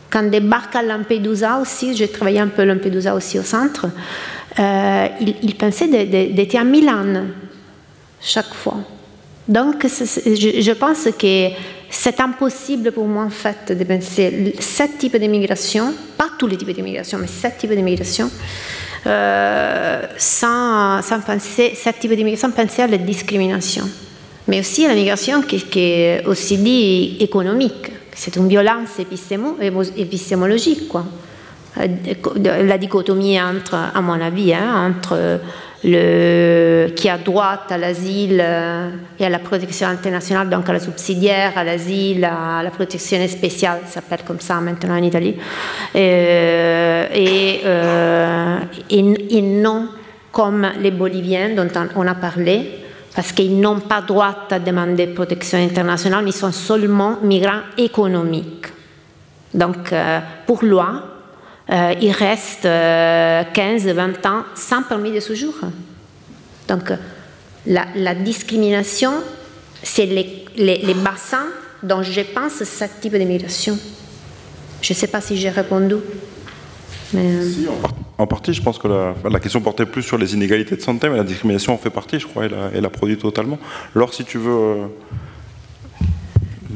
Quand on débarque à Lampedusa aussi, j'ai travaillé un peu à Lampedusa aussi au centre, ils pensaient d'être à Milan chaque fois. Donc je pense que c'est impossible pour moi en fait de penser ce type d'immigration, pas tous les types d'immigration, mais ce type d'immigration, sans penser ce type d'immigration, penser à la discrimination, mais aussi à la migration qui est aussi dit économique. C'est une violence épistémologique, quoi. La dichotomie entre, à mon avis, entre le qui a droit à l'asile et à la protection internationale, donc à la subsidiaire, à l'asile, à la protection spéciale, ça s'appelle comme ça maintenant en Italie, et non comme les Boliviens dont on a parlé, parce qu'ils n'ont pas droit à demander protection internationale, mais ils sont seulement migrants économiques. Donc, pour loi, ils restent 15-20 ans sans permis de séjour. Donc, la discrimination, c'est les bassins dont je pense ce type d'immigration. Je ne sais pas si j'ai répondu. Mais... Si, en partie, je pense que la question portait plus sur les inégalités de santé, mais la discrimination en fait partie, je crois, elle a produit totalement. Laure, si tu veux...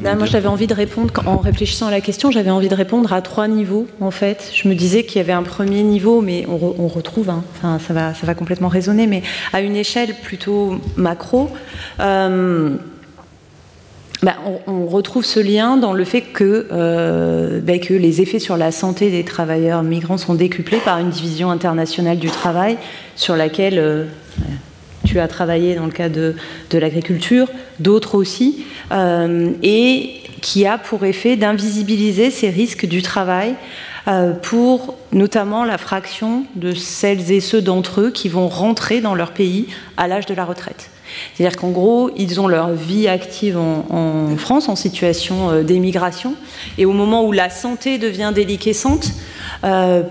Non, moi, j'avais envie de répondre, en réfléchissant à la question, j'avais envie de répondre à 3 niveaux, en fait. Je me disais qu'il y avait un premier niveau, mais on retrouve, enfin, ça va complètement résonner, mais à une échelle plutôt macro... on retrouve ce lien dans le fait que les effets sur la santé des travailleurs migrants sont décuplés par une division internationale du travail sur laquelle tu as travaillé dans le cas de l'agriculture, d'autres aussi, et qui a pour effet d'invisibiliser ces risques du travail pour notamment la fraction de celles et ceux d'entre eux qui vont rentrer dans leur pays à l'âge de la retraite. C'est-à-dire qu'en gros, ils ont leur vie active en France, en situation d'émigration, et au moment où la santé devient déliquescente,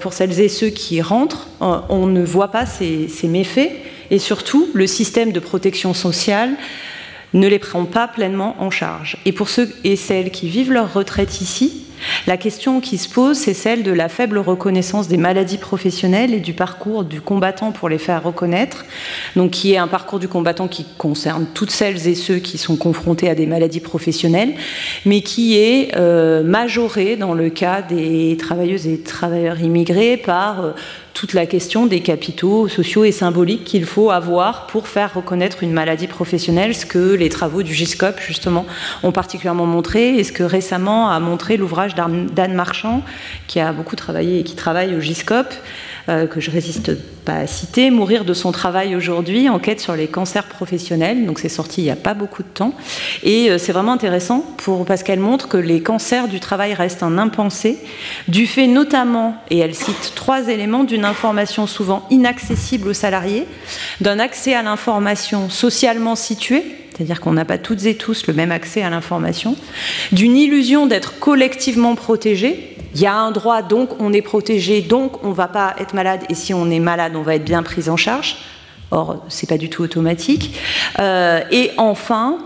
pour celles et ceux qui rentrent, on ne voit pas ces méfaits, et surtout, le système de protection sociale ne les prend pas pleinement en charge. Et pour ceux et celles qui vivent leur retraite ici, la question qui se pose, c'est celle de la faible reconnaissance des maladies professionnelles et du parcours du combattant pour les faire reconnaître, donc qui est un parcours du combattant qui concerne toutes celles et ceux qui sont confrontés à des maladies professionnelles, mais qui est majoré dans le cas des travailleuses et travailleurs immigrés par toute la question des capitaux sociaux et symboliques qu'il faut avoir pour faire reconnaître une maladie professionnelle, ce que les travaux du GISCOP justement ont particulièrement montré et ce que récemment a montré l'ouvrage d'Anne Marchand, qui a beaucoup travaillé et qui travaille au GISCOP, que je résiste pas à citer, Mourir de son travail aujourd'hui, enquête sur les cancers professionnels, donc c'est sorti il n'y a pas beaucoup de temps, et c'est vraiment intéressant parce qu'elle montre que les cancers du travail restent un impensé, du fait notamment, et elle cite 3 éléments, d'une information souvent inaccessible aux salariés, d'un accès à l'information socialement située, c'est-à-dire qu'on n'a pas toutes et tous le même accès à l'information, d'une illusion d'être collectivement protégé. Il y a un droit, donc on est protégé, donc on ne va pas être malade, et si on est malade, on va être bien pris en charge. Or, ce n'est pas du tout automatique. Et enfin,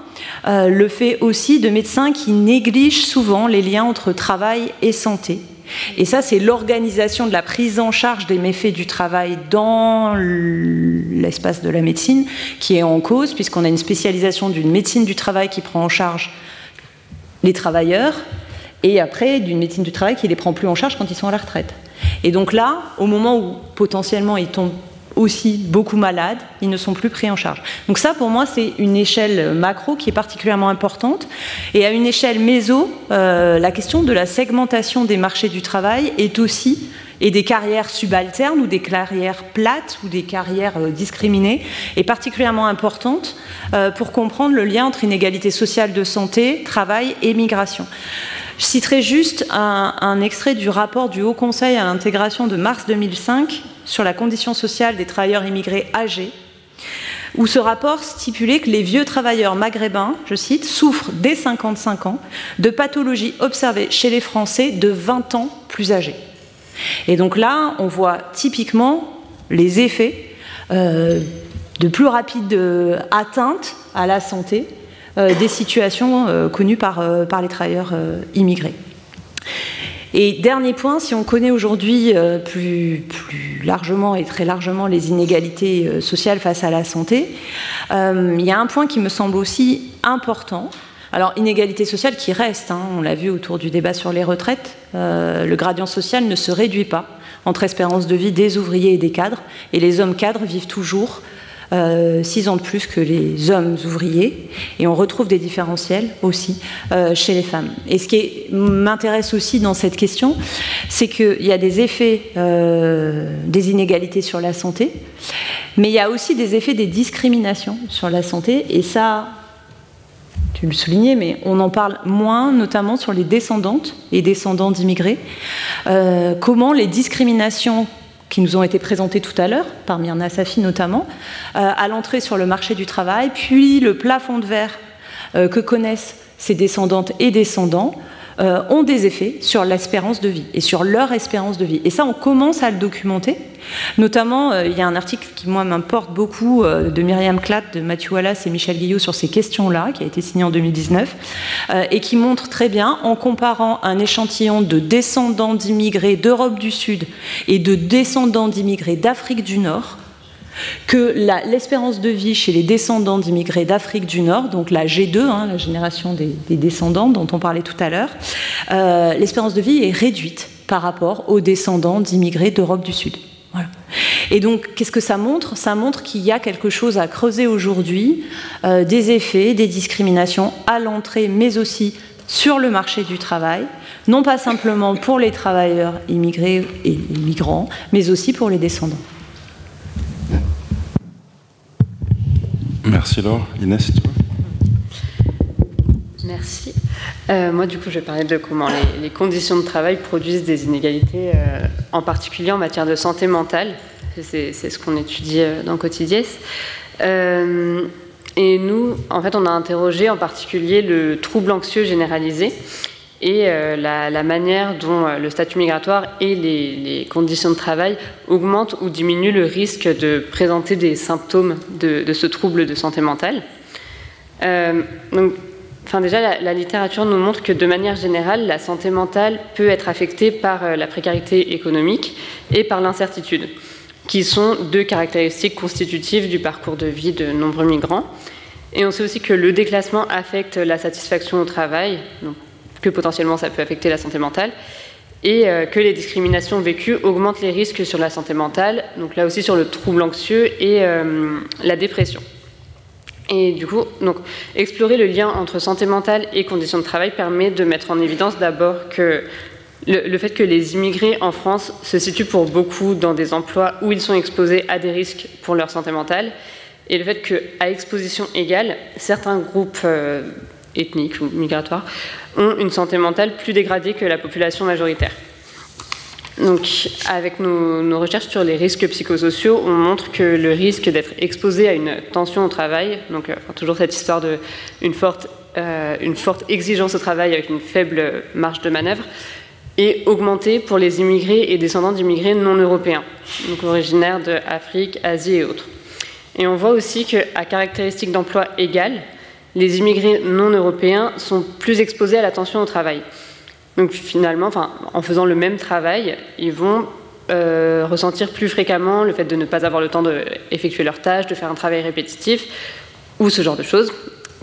le fait aussi de médecins qui négligent souvent les liens entre travail et santé. Et ça, c'est l'organisation de la prise en charge des méfaits du travail dans l'espace de la médecine qui est en cause, puisqu'on a une spécialisation d'une médecine du travail qui prend en charge les travailleurs et après d'une médecine du travail qui ne les prend plus en charge quand ils sont à la retraite. Et donc là, au moment où potentiellement ils tombent aussi beaucoup malades, ils ne sont plus pris en charge. Donc ça, pour moi, c'est une échelle macro qui est particulièrement importante. Et à une échelle méso, la question de la segmentation des marchés du travail est aussi, et des carrières subalternes ou des carrières plates ou des carrières discriminées, est particulièrement importante pour comprendre le lien entre inégalité sociale de santé, travail et migration. Je citerai juste un extrait du rapport du Haut Conseil à l'intégration de mars 2005 sur la condition sociale des travailleurs immigrés âgés, où ce rapport stipulait que les vieux travailleurs maghrébins, je cite, souffrent dès 55 ans de pathologies observées chez les Français de 20 ans plus âgés. Et donc là, on voit typiquement les effets de plus rapide atteinte à la santé des situations connues par les travailleurs immigrés. Et dernier point, si on connaît aujourd'hui plus largement et très largement les inégalités sociales face à la santé, il y a un point qui me semble aussi important. Alors, inégalité sociale qui reste, hein, on l'a vu autour du débat sur les retraites, le gradient social ne se réduit pas entre espérance de vie des ouvriers et des cadres, et les hommes cadres vivent toujours 6 ans de plus que les hommes ouvriers, et on retrouve des différentiels aussi chez les femmes. Et ce qui m'intéresse aussi dans cette question, c'est qu'il y a des effets des inégalités sur la santé, mais il y a aussi des effets des discriminations sur la santé, et ça... tu le soulignais, mais on en parle moins, notamment sur les descendantes et descendants d'immigrés. Comment les discriminations qui nous ont été présentées tout à l'heure, par Myrna Safi notamment, à l'entrée sur le marché du travail, puis le plafond de verre que connaissent ces descendantes et descendants, ont des effets sur l'espérance de vie et sur leur espérance de vie. Et ça, on commence à le documenter. Notamment, il y a un article qui, moi, m'importe beaucoup de Myriam Clatt, de Mathieu Wallace et Michel Guillot sur ces questions-là, qui a été signé en 2019, et qui montre très bien, en comparant un échantillon de descendants d'immigrés d'Europe du Sud et de descendants d'immigrés d'Afrique du Nord, que l'espérance de vie chez les descendants d'immigrés d'Afrique du Nord, donc la G2, hein, la génération des descendants dont on parlait tout à l'heure, l'espérance de vie est réduite par rapport aux descendants d'immigrés d'Europe du Sud. Voilà. Et donc, qu'est-ce que ça montre ? Ça montre qu'il y a quelque chose à creuser aujourd'hui, des effets, des discriminations à l'entrée, mais aussi sur le marché du travail, non pas simplement pour les travailleurs immigrés et migrants, mais aussi pour les descendants. Merci Laure. Inès, toi ? Merci. Moi, du coup, je vais parler de comment les conditions de travail produisent des inégalités, en particulier en matière de santé mentale. C'est ce qu'on étudie dans Quotidiens. Et nous, en fait, on a interrogé en particulier le trouble anxieux généralisé et la manière dont le statut migratoire et les conditions de travail augmentent ou diminuent le risque de présenter des symptômes de ce trouble de santé mentale. Donc, déjà, la littérature nous montre que, de manière générale, la santé mentale peut être affectée par la précarité économique et par l'incertitude, qui sont deux caractéristiques constitutives du parcours de vie de nombreux migrants. Et on sait aussi que le déclassement affecte la satisfaction au travail, donc que potentiellement ça peut affecter la santé mentale, et que les discriminations vécues augmentent les risques sur la santé mentale, donc là aussi sur le trouble anxieux et la dépression. Et du coup, donc, explorer le lien entre santé mentale et conditions de travail permet de mettre en évidence d'abord que le fait que les immigrés en France se situent pour beaucoup dans des emplois où ils sont exposés à des risques pour leur santé mentale, et le fait qu'à exposition égale, certains groupes ethniques ou migratoires ont une santé mentale plus dégradée que la population majoritaire. Donc, avec nos recherches sur les risques psychosociaux, on montre que le risque d'être exposé à une tension au travail, donc toujours cette histoire d'une forte exigence au travail avec une faible marge de manœuvre, est augmenté pour les immigrés et descendants d'immigrés non européens, donc originaires d'Afrique, Asie et autres. Et on voit aussi qu'à caractéristiques d'emploi égales, les immigrés non européens sont plus exposés à la tension au travail. Donc finalement, en faisant le même travail, ils vont ressentir plus fréquemment le fait de ne pas avoir le temps d'effectuer leurs tâches, de faire un travail répétitif, ou ce genre de choses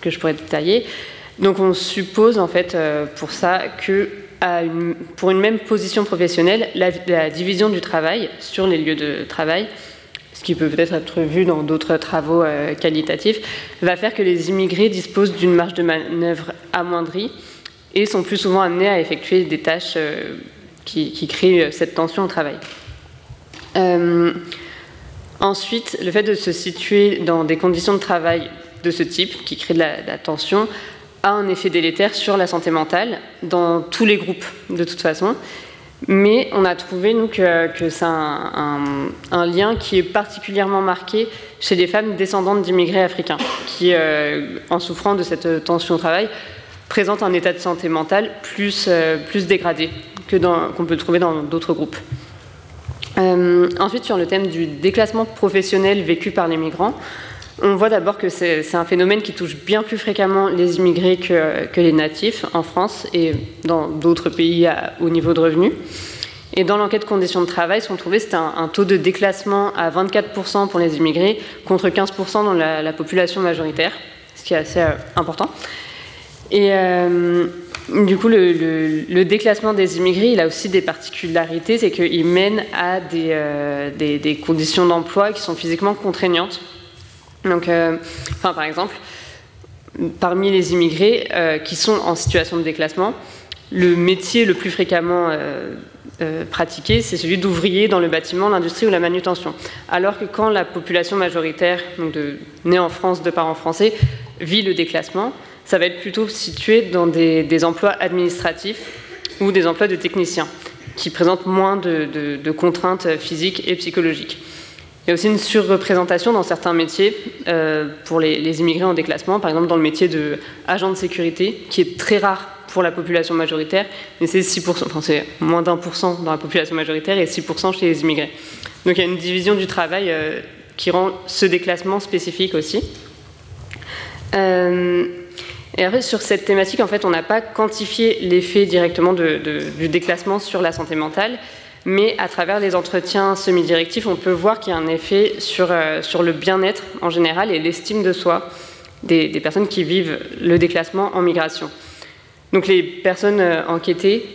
que je pourrais détailler. Donc on suppose en fait pour ça que pour une même position professionnelle la division du travail sur les lieux de travail, ce qui peut peut-être être vu dans d'autres travaux qualitatifs, va faire que les immigrés disposent d'une marge de manœuvre amoindrie et sont plus souvent amenés à effectuer des tâches qui créent cette tension au travail. Ensuite, le fait de se situer dans des conditions de travail de ce type, qui créent de la tension, a un effet délétère sur la santé mentale, dans tous les groupes de toute façon. Mais on a trouvé, nous, que c'est un lien qui est particulièrement marqué chez les femmes descendantes d'immigrés africains, qui, en souffrant de cette tension au travail, présentent un état de santé mentale plus dégradé qu'on peut trouver dans d'autres groupes. Ensuite, sur le thème du déclassement professionnel vécu par les migrants, on voit d'abord que c'est un phénomène qui touche bien plus fréquemment les immigrés que les natifs en France et dans d'autres pays à haut niveau de revenus. Et dans l'enquête conditions de travail, ce qu'on trouvait, c'était un taux de déclassement à 24% pour les immigrés contre 15% dans la population majoritaire, ce qui est assez important. Et du coup, le déclassement des immigrés, il a aussi des particularités, c'est qu'il mène à des conditions d'emploi qui sont physiquement contraignantes. Donc, par exemple, parmi les immigrés qui sont en situation de déclassement, le métier le plus fréquemment pratiqué, c'est celui d'ouvrier dans le bâtiment, l'industrie ou la manutention. Alors que quand la population majoritaire, donc née en France, de parents français, vit le déclassement, ça va être plutôt situé dans des emplois administratifs ou des emplois de techniciens, qui présentent moins de contraintes physiques et psychologiques. Il y a aussi une surreprésentation dans certains métiers pour les immigrés en déclassement, par exemple dans le métier d'agent de sécurité, qui est très rare pour la population majoritaire, mais c'est 6%, enfin c'est moins d'1% dans la population majoritaire et 6% chez les immigrés. Donc il y a une division du travail qui rend ce déclassement spécifique aussi. Et après, sur cette thématique, en fait, on n'a pas quantifié l'effet directement du déclassement sur la santé mentale, mais à travers les entretiens semi-directifs, on peut voir qu'il y a un effet sur le bien-être en général et l'estime de soi des personnes qui vivent le déclassement en migration. Donc les personnes enquêtées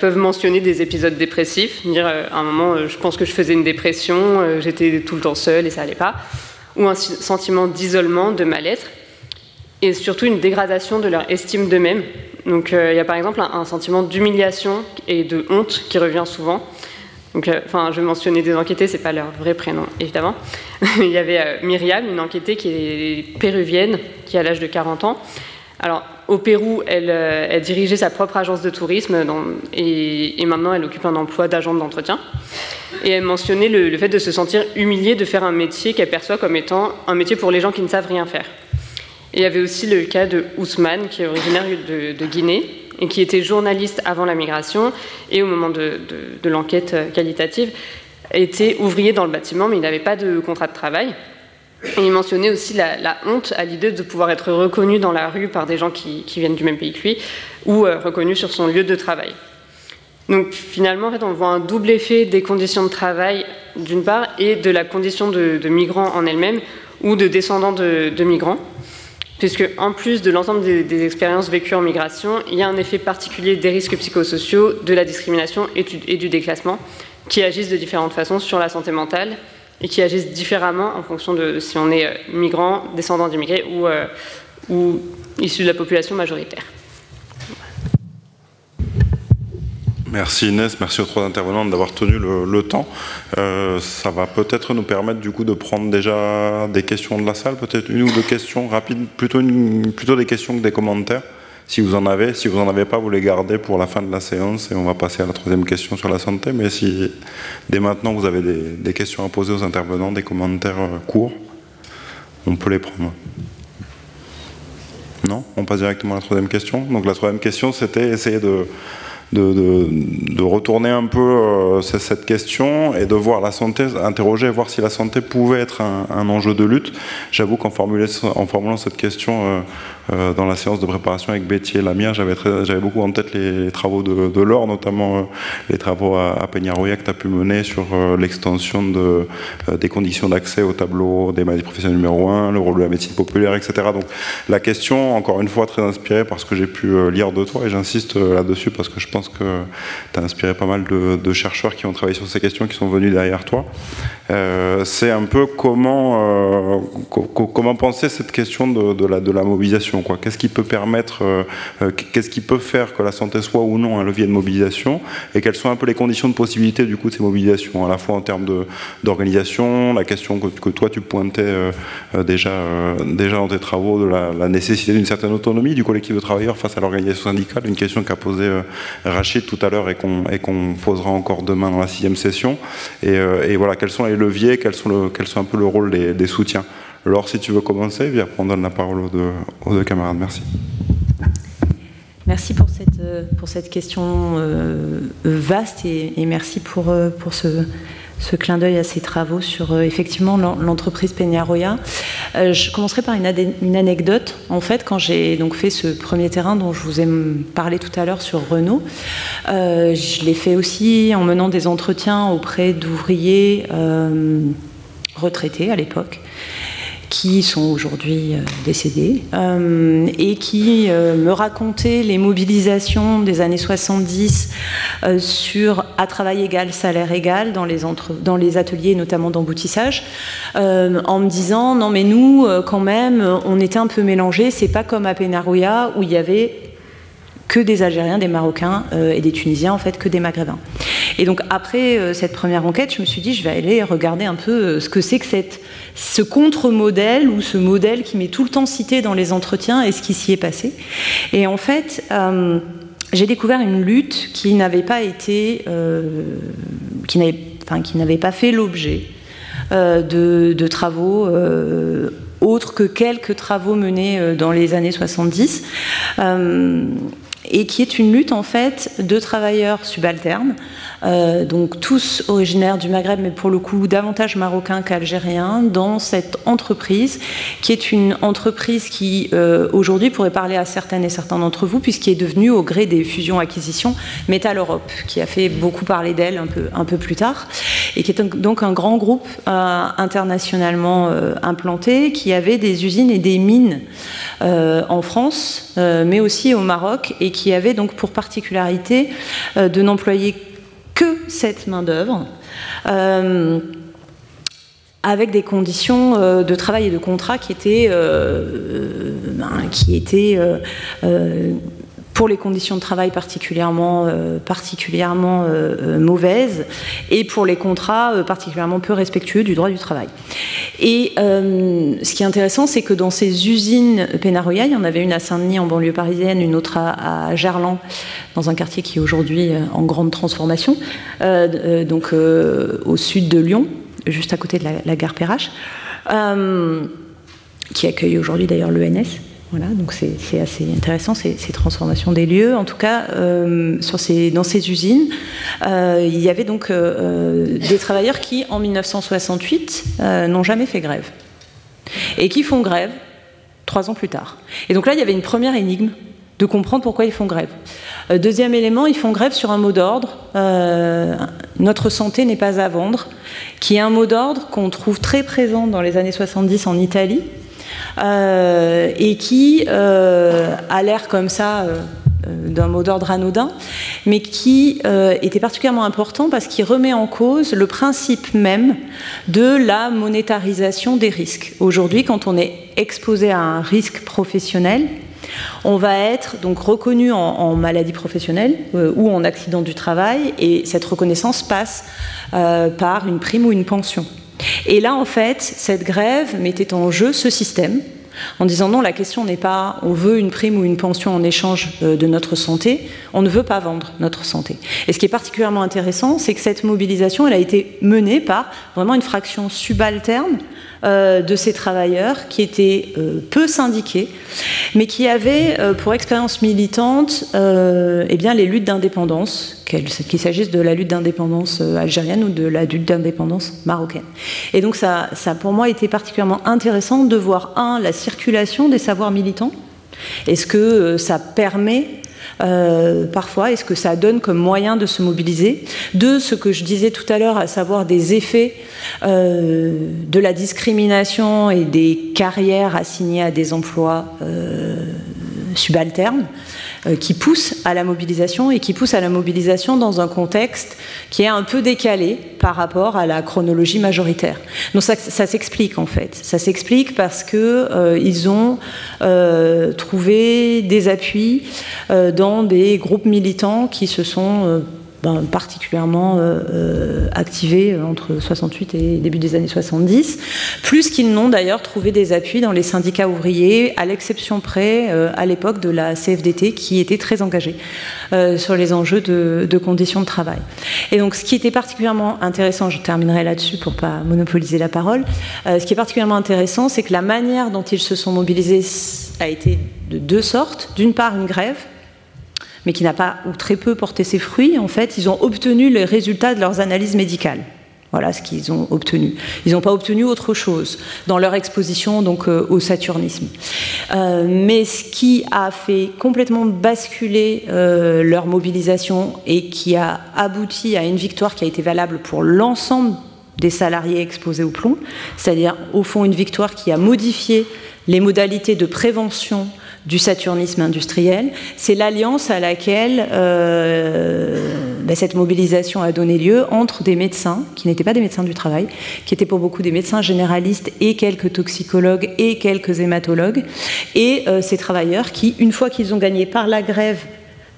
peuvent mentionner des épisodes dépressifs, dire à un moment je pense que je faisais une dépression, j'étais tout le temps seule et ça n'allait pas, ou un sentiment d'isolement, de mal-être, et surtout une dégradation de leur estime d'eux-mêmes. Donc il y a par exemple un sentiment d'humiliation et de honte qui revient souvent. Donc, je vais mentionner des enquêtés, ce n'est pas leur vrai prénom évidemment. Il y avait Miriam, une enquêtée qui est péruvienne, qui a l'âge de 40 ans. Alors au Pérou, elle dirigeait sa propre agence de tourisme et maintenant elle occupe un emploi d'agente d'entretien. Et elle mentionnait le fait de se sentir humiliée de faire un métier qu'elle perçoit comme étant un métier pour les gens qui ne savent rien faire. Et il y avait aussi le cas de Ousmane, qui est originaire de Guinée et qui était journaliste avant la migration et au moment de l'enquête qualitative, était ouvrier dans le bâtiment, mais il n'avait pas de contrat de travail. Et il mentionnait aussi la honte à l'idée de pouvoir être reconnu dans la rue par des gens qui viennent du même pays que lui ou reconnu sur son lieu de travail. Donc finalement, en fait, on voit un double effet des conditions de travail d'une part et de la condition de migrants en elle-même ou de descendants de migrants. Puisque, en plus de l'ensemble des expériences vécues en migration, il y a un effet particulier des risques psychosociaux, de la discrimination et du déclassement, qui agissent de différentes façons sur la santé mentale et qui agissent différemment en fonction de si on est migrant, descendant d'immigrés ou issu de la population majoritaire. Merci Inès, merci aux trois intervenantes d'avoir tenu le temps. Ça va peut-être nous permettre du coup de prendre déjà des questions de la salle, peut-être une ou deux questions rapides, plutôt des questions que des commentaires. Si vous en avez, si vous n'en avez pas, vous les gardez pour la fin de la séance et on va passer à la troisième question sur la santé. Mais si dès maintenant vous avez des questions à poser aux intervenants, des commentaires courts, on peut les prendre. Non ? On passe directement à la troisième question. Donc la troisième question, c'était essayer de retourner un peu cette question et de voir la santé, interroger et voir si la santé pouvait être un enjeu de lutte. J'avoue qu'en formulant cette question dans la séance de préparation avec Betty et Lamia, j'avais beaucoup en tête les travaux de Laure, notamment les travaux à Peñarroya que tu as pu mener sur l'extension des conditions d'accès au tableau des maladies professionnelles numéro 1, le rôle de la médecine populaire, etc. Donc la question, encore une fois, très inspirée par ce que j'ai pu lire de toi, et j'insiste là-dessus parce que je pense que tu as inspiré pas mal de chercheurs qui ont travaillé sur ces questions, qui sont venus derrière toi. C'est un peu comment penser cette question de la mobilisation, quoi. Qu'est-ce qui peut permettre, qu'est-ce qui peut faire que la santé soit ou non un levier de mobilisation, et quelles sont un peu les conditions de possibilité du coup de ces mobilisations, à la fois en termes d'organisation, la question que toi tu pointais déjà dans tes travaux de la nécessité d'une certaine autonomie du collectif de travailleurs face à l'organisation syndicale, une question qu'a posée Rachid tout à l'heure et qu'on posera encore demain dans la 6e session, et voilà, quels sont les leviers, quels sont un peu le rôle des soutiens. Laure, si tu veux commencer, bien, on donne la parole aux deux camarades. Merci. Merci pour cette question vaste, et merci pour ce clin d'œil à ces travaux sur effectivement l'entreprise Peñarroya. Je commencerai par une anecdote. En fait, quand j'ai donc fait ce premier terrain dont je vous ai parlé tout à l'heure sur Renault, je l'ai fait aussi en menant des entretiens auprès d'ouvriers retraités à l'époque, qui sont aujourd'hui décédés, et qui me racontaient les mobilisations des années 70 sur à travail égal, salaire égal dans les ateliers, notamment d'emboutissage, en me disant non mais nous quand même on était un peu mélangés, c'est pas comme à Peñarroya où il y avait que des Algériens, des Marocains et des Tunisiens, en fait, que des Maghrébins. Et donc après cette première enquête, je me suis dit, je vais aller regarder un peu ce que c'est que ce contre-modèle, ou ce modèle qui m'est tout le temps cité dans les entretiens, et ce qui s'y est passé. Et en fait, j'ai découvert une lutte qui n'avait pas été, qui n'avait pas fait l'objet de travaux autres que quelques travaux menés dans les années 70. Et qui est une lutte en fait de travailleurs subalternes, donc tous originaires du Maghreb, mais pour le coup davantage marocains qu'algériens, dans cette entreprise, qui est une entreprise qui aujourd'hui pourrait parler à certaines et certains d'entre vous, puisqu'elle est devenue, au gré des fusions-acquisitions, Metal Europe, qui a fait beaucoup parler d'elle un peu plus tard, et qui est donc un grand groupe internationalement implanté, qui avait des usines et des mines en France, mais aussi au Maroc, et qui avait donc pour particularité de n'employer que cette main-d'œuvre, avec des conditions de travail et de contrat qui étaient pour les conditions de travail particulièrement mauvaises, et pour les contrats particulièrement peu respectueux du droit du travail. Et ce qui est intéressant, c'est que dans ces usines Peñarroya, il y en avait une à Saint-Denis en banlieue parisienne, une autre à Gerland, dans un quartier qui est aujourd'hui en grande transformation, donc au sud de Lyon, juste à côté de la gare Perrache, qui accueille aujourd'hui d'ailleurs l'ENS. Voilà, donc c'est assez intéressant ces transformations des lieux. En tout cas, dans ces usines, il y avait donc des travailleurs qui, en 1968, n'ont jamais fait grève. Et qui font grève 3 ans plus tard. Et donc là, il y avait une première énigme, de comprendre pourquoi ils font grève. Deuxième élément, ils font grève sur un mot d'ordre, notre santé n'est pas à vendre, qui est un mot d'ordre qu'on trouve très présent dans les années 70 en Italie, et qui a l'air comme ça d'un mot d'ordre anodin, mais qui était particulièrement important parce qu'il remet en cause le principe même de la monétarisation des risques. Aujourd'hui, quand on est exposé à un risque professionnel, on va être donc reconnu en maladie professionnelle ou en accident du travail, et cette reconnaissance passe par une prime ou une pension. Et là, en fait, cette grève mettait en jeu ce système, en disant non, la question n'est pas on veut une prime ou une pension en échange de notre santé, on ne veut pas vendre notre santé. Et ce qui est particulièrement intéressant, c'est que cette mobilisation, elle a été menée par vraiment une fraction subalterne de ces travailleurs qui étaient peu syndiqués, mais qui avaient pour expérience militante les luttes d'indépendance, qu'il s'agisse de la lutte d'indépendance algérienne ou de la lutte d'indépendance marocaine. Et donc ça pour moi était particulièrement intéressant de voir la circulation des savoirs militants. Est-ce que ça permet parfois, est-ce que ça donne comme moyen de se mobiliser, de ce que je disais tout à l'heure, à savoir des effets de la discrimination et des carrières assignées à des emplois subalternes, qui pousse à la mobilisation et qui pousse à la mobilisation dans un contexte qui est un peu décalé par rapport à la chronologie majoritaire. Donc ça s'explique en fait. Ça s'explique parce que ils ont trouvé des appuis dans des groupes militants qui se sont particulièrement activés entre 68 et début des années 70, plus qu'ils n'ont d'ailleurs trouvé des appuis dans les syndicats ouvriers, à l'exception près à l'époque de la CFDT qui était très engagée sur les enjeux de conditions de travail. Et donc ce qui était particulièrement intéressant, je terminerai là-dessus pour ne pas monopoliser la parole, ce qui est particulièrement intéressant, c'est que la manière dont ils se sont mobilisés a été de deux sortes. D'une part, une grève, mais qui n'a pas ou très peu porté ses fruits. En fait, ils ont obtenu les résultats de leurs analyses médicales. Voilà ce qu'ils ont obtenu. Ils n'ont pas obtenu autre chose dans leur exposition donc, au saturnisme. Mais ce qui a fait complètement basculer leur mobilisation et qui a abouti à une victoire qui a été valable pour l'ensemble des salariés exposés au plomb, c'est-à-dire au fond une victoire qui a modifié les modalités de prévention du saturnisme industriel, c'est l'alliance à laquelle cette mobilisation a donné lieu entre des médecins, qui n'étaient pas des médecins du travail, qui étaient pour beaucoup des médecins généralistes et quelques toxicologues et quelques hématologues, et ces travailleurs qui, une fois qu'ils ont gagné par la grève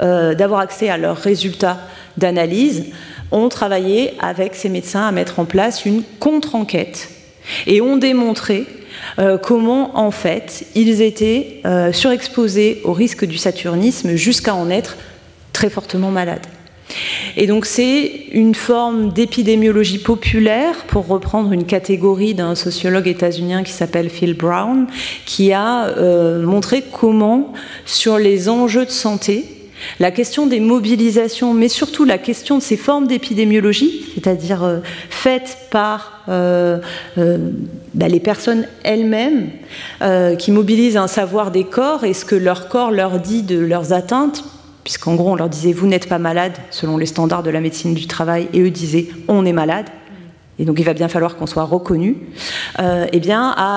d'avoir accès à leurs résultats d'analyse, ont travaillé avec ces médecins à mettre en place une contre-enquête et ont démontré comment en fait ils étaient surexposés au risque du saturnisme jusqu'à en être très fortement malades. Et donc c'est une forme d'épidémiologie populaire, pour reprendre une catégorie d'un sociologue états-unien qui s'appelle Phil Brown, qui a montré comment sur les enjeux de santé, la question des mobilisations, mais surtout la question de ces formes d'épidémiologie, c'est-à-dire faites par les personnes elles-mêmes qui mobilisent un savoir des corps et ce que leur corps leur dit de leurs atteintes, puisqu'en gros on leur disait « vous n'êtes pas malade » selon les standards de la médecine du travail, et eux disaient « on est malade » et donc il va bien falloir qu'on soit reconnu, a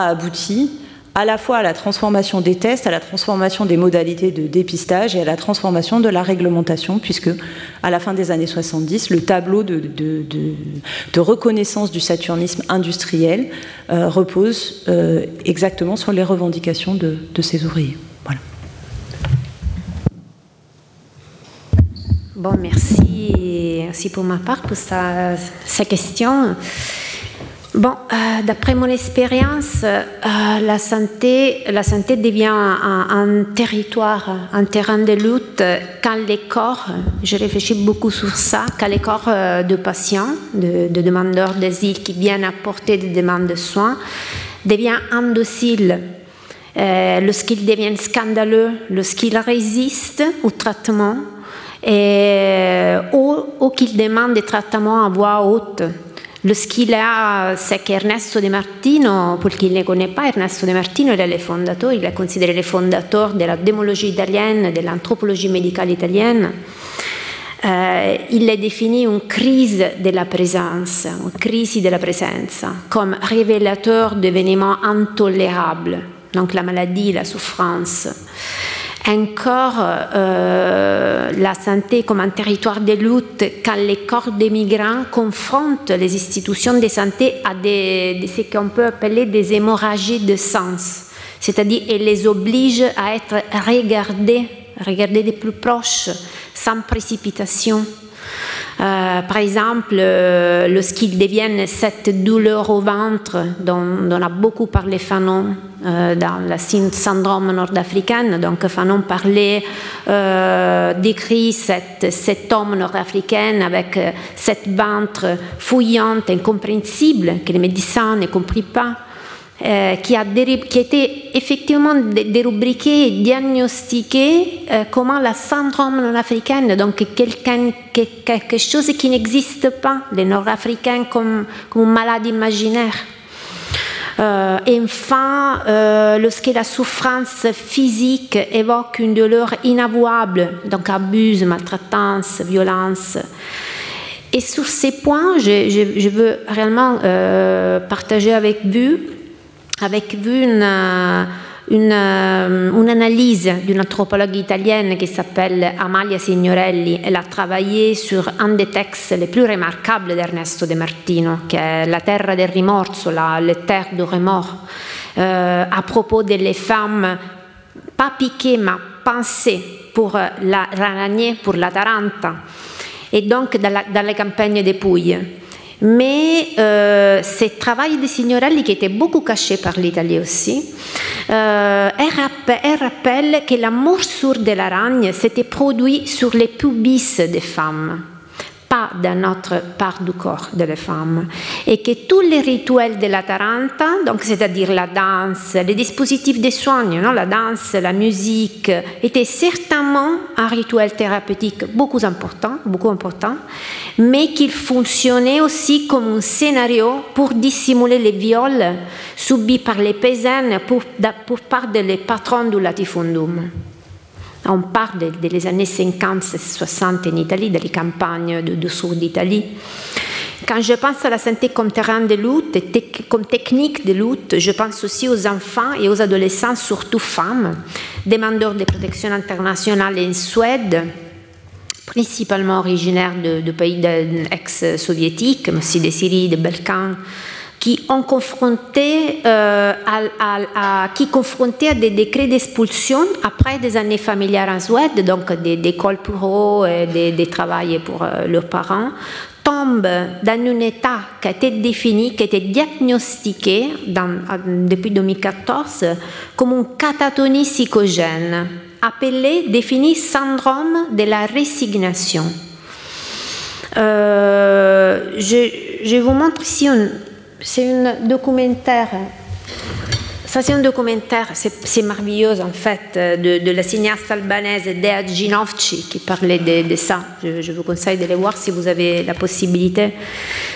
abouti à la fois à la transformation des tests, à la transformation des modalités de dépistage et à la transformation de la réglementation, puisque à la fin des années 70, le tableau de reconnaissance du saturnisme industriel repose exactement sur les revendications de ces ouvriers. Voilà. Bon, merci pour ma part pour sa question. Bon, d'après mon expérience, la santé devient un territoire, un terrain de lutte quand les corps, je réfléchis beaucoup sur ça, quand les corps de patients, de demandeurs d'asile qui viennent apporter des demandes de soins, deviennent indociles. Lorsqu'ils deviennent scandaleux, lorsqu'ils résistent au traitement, ou qu'ils demandent des traitements à voix haute. Lorsqu'il a, c'est qu'Ernesto De Martino, pour qui ne connaît pas, Ernesto De Martino, il est considéré le fondateur de la démologie italienne, de l'anthropologie médicale italienne. Il a défini une crise de la présence, comme révélateur d'événements intolérables, donc la maladie, la souffrance. Encore, la santé comme un territoire de lutte quand les corps des migrants confrontent les institutions de santé à ce qu'on peut appeler des hémorragies de sens, c'est-à-dire elles les obligent à être regardées de plus proche, sans précipitation. Par exemple, lorsqu'ils deviennent cette douleur au ventre dont a beaucoup parlé Fanon dans le syndrome nord-africain. Donc Fanon parlait, décrit cet homme nord-africain avec cette ventre fouillante, incompréhensible, que les médecins ne comprennent pas, qui a été effectivement dérubriqué et diagnostiqué comme la syndrome nord-africaine, donc quelque chose qui n'existe pas, les nord-africains comme une maladie imaginaire. Lorsque la souffrance physique évoque une douleur inavouable, donc abus, maltraitance, violence. Et sur ces points, je veux réellement partager avec vous une un'analyse d'une anthropologue italienne qui s'appelle Amalia Signorelli. Elle a travaillé sur un des textes les plus remarquables d'Ernesto De Martino, qui est La terra del rimorso, la terre du remords, à propos des femmes pas piquées mais pincées pour l'araignée, pour la taranta, et donc dans les campagnes des Pouilles. Mais ce travail de Signorelli, qui était beaucoup caché par l'Italie aussi, elle rappelle que la morsure de l'aragne s'était produite sur les pubis des femmes, pas dans notre part du corps de les femmes, et que tous les rituels de la Taranta, donc c'est-à-dire la danse, les dispositifs de soins, la danse, la musique, étaient certainement un rituel thérapeutique beaucoup important, mais qu'il fonctionnait aussi comme un scénario pour dissimuler les viols subis par les paysannes pour part des patrons du latifundum. On parle des années 50-60 en Italie, des campagnes du sud d'Italie. Quand je pense à la santé comme terrain de lutte, comme technique de lutte, je pense aussi aux enfants et aux adolescents, surtout femmes, demandeurs de protection internationale en Suède, principalement originaires de pays ex-soviétiques, mais aussi de Syrie, des Balkans, qui confrontaient à des décrets d'expulsion après des années familiales en Suède, donc des écoles pour eux, des travail pour leurs parents, tombent dans un état qui a été défini, qui a été diagnostiqué depuis 2014 comme une catatonie psychogène, définie syndrome de la résignation. Je vous montre ici C'est un documentaire, c'est merveilleux en fait, de la cinéaste albanaise Dea Ginovci qui parlait de ça. Je vous conseille de les voir si vous avez la possibilité.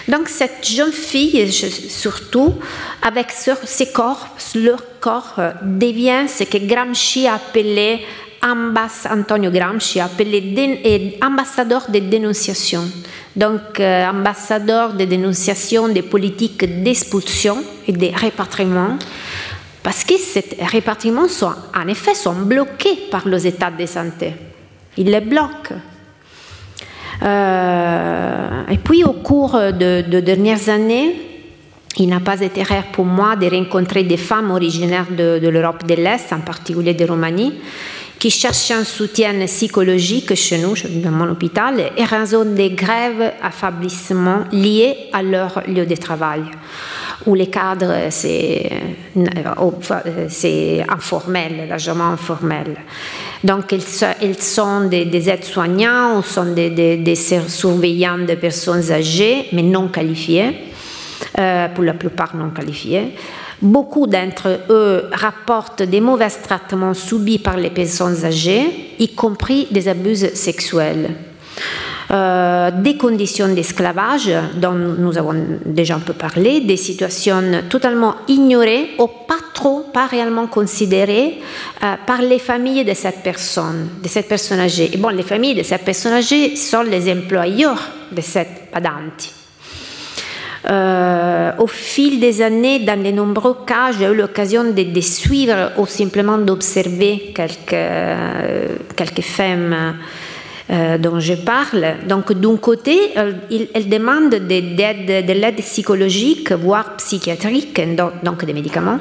Donc cette jeune fille, surtout, avec leur corps, devient ce que Gramsci appelait ambassadeur de dénonciation. Donc, ambassadeur de dénonciation des politiques d'expulsion et de rapatriement, parce que ces rapatriements sont en effet bloqués par les états de santé. Ils les bloquent. Et puis, au cours de dernières années, il n'a pas été rare pour moi de rencontrer des femmes originaires de l'Europe de l'Est, en particulier de Roumanie, qui cherchent un soutien psychologique chez nous, dans mon hôpital, et raison des grèves, affaiblissement liés à leur lieu de travail, où les cadres, c'est informel, largement informel. Donc, ils sont des aides-soignants, ou sont des surveillants de personnes âgées, mais non qualifiées, pour la plupart non qualifiées. Beaucoup d'entre eux rapportent des mauvais traitements subis par les personnes âgées, y compris des abus sexuels. Des conditions d'esclavage, dont nous avons déjà un peu parlé, des situations totalement ignorées ou pas réellement considérées par les familles de cette personne âgée. Et les familles de cette personne âgée sont les employeurs de cette padante. Au fil des années, dans de nombreux cas, j'ai eu l'occasion de suivre ou simplement d'observer quelques femmes dont je parle. Donc, d'un côté, elles demandent de l'aide psychologique, voire psychiatrique, donc des médicaments,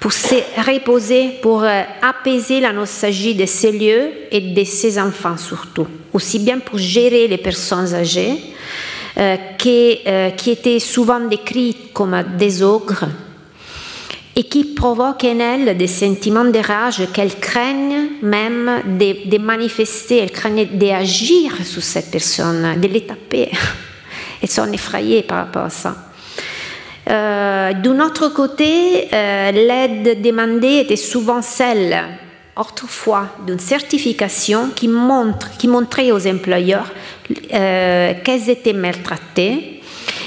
pour se reposer, pour apaiser la nostalgie de ces lieux et de ces enfants surtout, aussi bien pour gérer les personnes âgées, qui étaient souvent décrites comme des ogres et qui provoquent en elles des sentiments de rage qu'elles craignent même de manifester, elles craignent d'agir sur cette personne, de les taper. Elles sont effrayées par rapport à ça. D'un autre côté, l'aide demandée était souvent celle, autrefois, d'une certification qui montrait aux employeurs qu'elles étaient maltraitées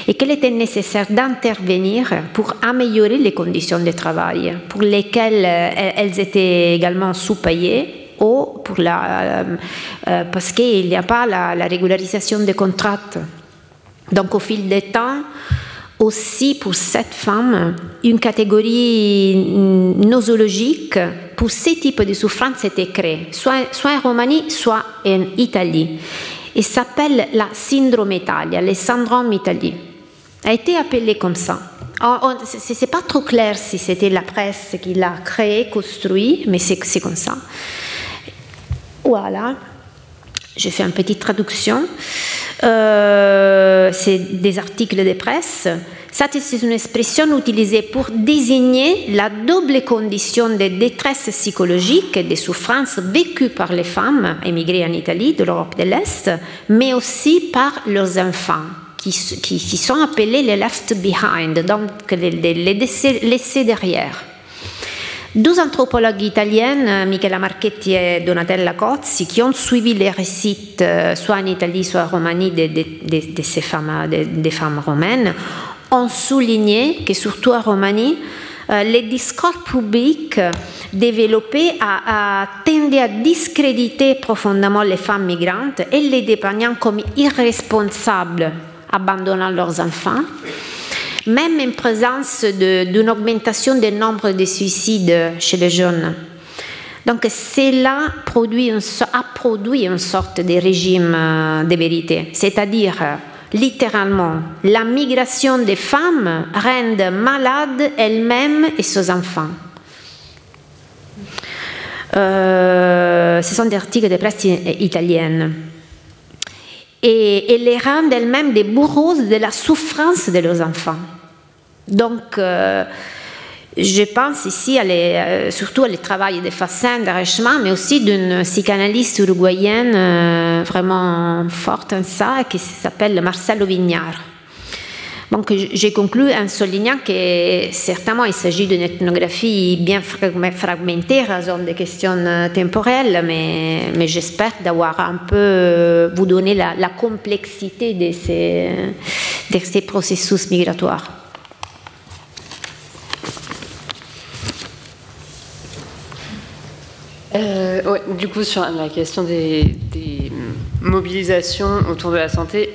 et qu'il était nécessaire d'intervenir pour améliorer les conditions de travail pour lesquelles elles étaient également sous-payées ou parce qu'il n'y a pas la régularisation des contrats. Donc au fil des temps, aussi pour cette femme une catégorie nosologique pour ces types de souffrances était créée, soit en Roumanie, soit en Italie. Et s'appelle la syndrome Italia, le syndrome italien. A été appelé comme ça. C'est pas trop clair si c'était la presse qui l'a créé, construit, mais c'est comme ça. Voilà. J'ai fait une petite traduction. C'est des articles de presse. Ça, c'est une expression utilisée pour désigner la double condition de détresse psychologique et de souffrance vécues par les femmes émigrées en Italie, de l'Europe de l'Est, mais aussi par leurs enfants, qui sont appelés les left behind, donc les laissés derrière. Deux anthropologues italiennes, Michela Marchetti et Donatella Cozzi, qui ont suivi les récits, soit en Italie, soit en Roumanie, de ces femmes, des femmes romaines, ont souligné que, surtout en Roumanie, les discours publics développés tendaient à discréditer profondément les femmes migrantes et les dépeignant comme irresponsables, abandonnant leurs enfants. Même en présence d'une augmentation du nombre de suicides chez les jeunes. Donc, cela a produit une sorte de régime de vérité, c'est-à-dire, littéralement, la migration des femmes rend malades elles-mêmes et ses enfants. Ce sont des articles de presse italiennes. Et les rendent elles-mêmes des bourreaux de la souffrance de leurs enfants. Donc, je pense ici surtout au travail de Fassin, d'Arechman, mais aussi d'une psychanalyste uruguayenne vraiment forte en ça, qui s'appelle Marcelo Vignard. Donc, j'ai conclu en soulignant que certainement il s'agit d'une ethnographie bien fragmentée, raison des questions temporelles, mais j'espère d'avoir un peu vous donné la complexité de ces processus migratoires. Ouais, du coup, sur la question des mobilisations autour de la santé,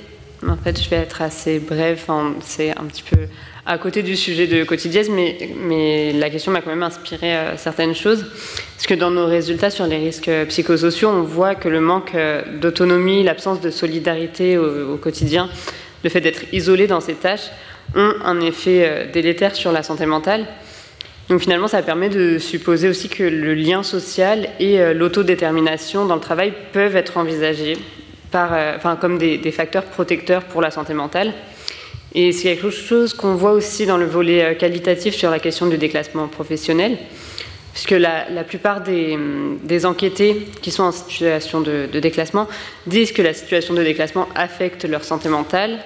en fait, je vais être assez brève, enfin, c'est un petit peu à côté du sujet de Quotidiens, mais la question m'a quand même inspiré certaines choses. Parce que dans nos résultats sur les risques psychosociaux, on voit que le manque d'autonomie, l'absence de solidarité au quotidien, le fait d'être isolé dans ses tâches, ont un effet délétère sur la santé mentale. Donc finalement, ça permet de supposer aussi que le lien social et l'autodétermination dans le travail peuvent être envisagés. Comme des facteurs protecteurs pour la santé mentale. Et c'est quelque chose qu'on voit aussi dans le volet qualitatif sur la question du déclassement professionnel, puisque la plupart des enquêtés qui sont en situation de déclassement disent que la situation de déclassement affecte leur santé mentale,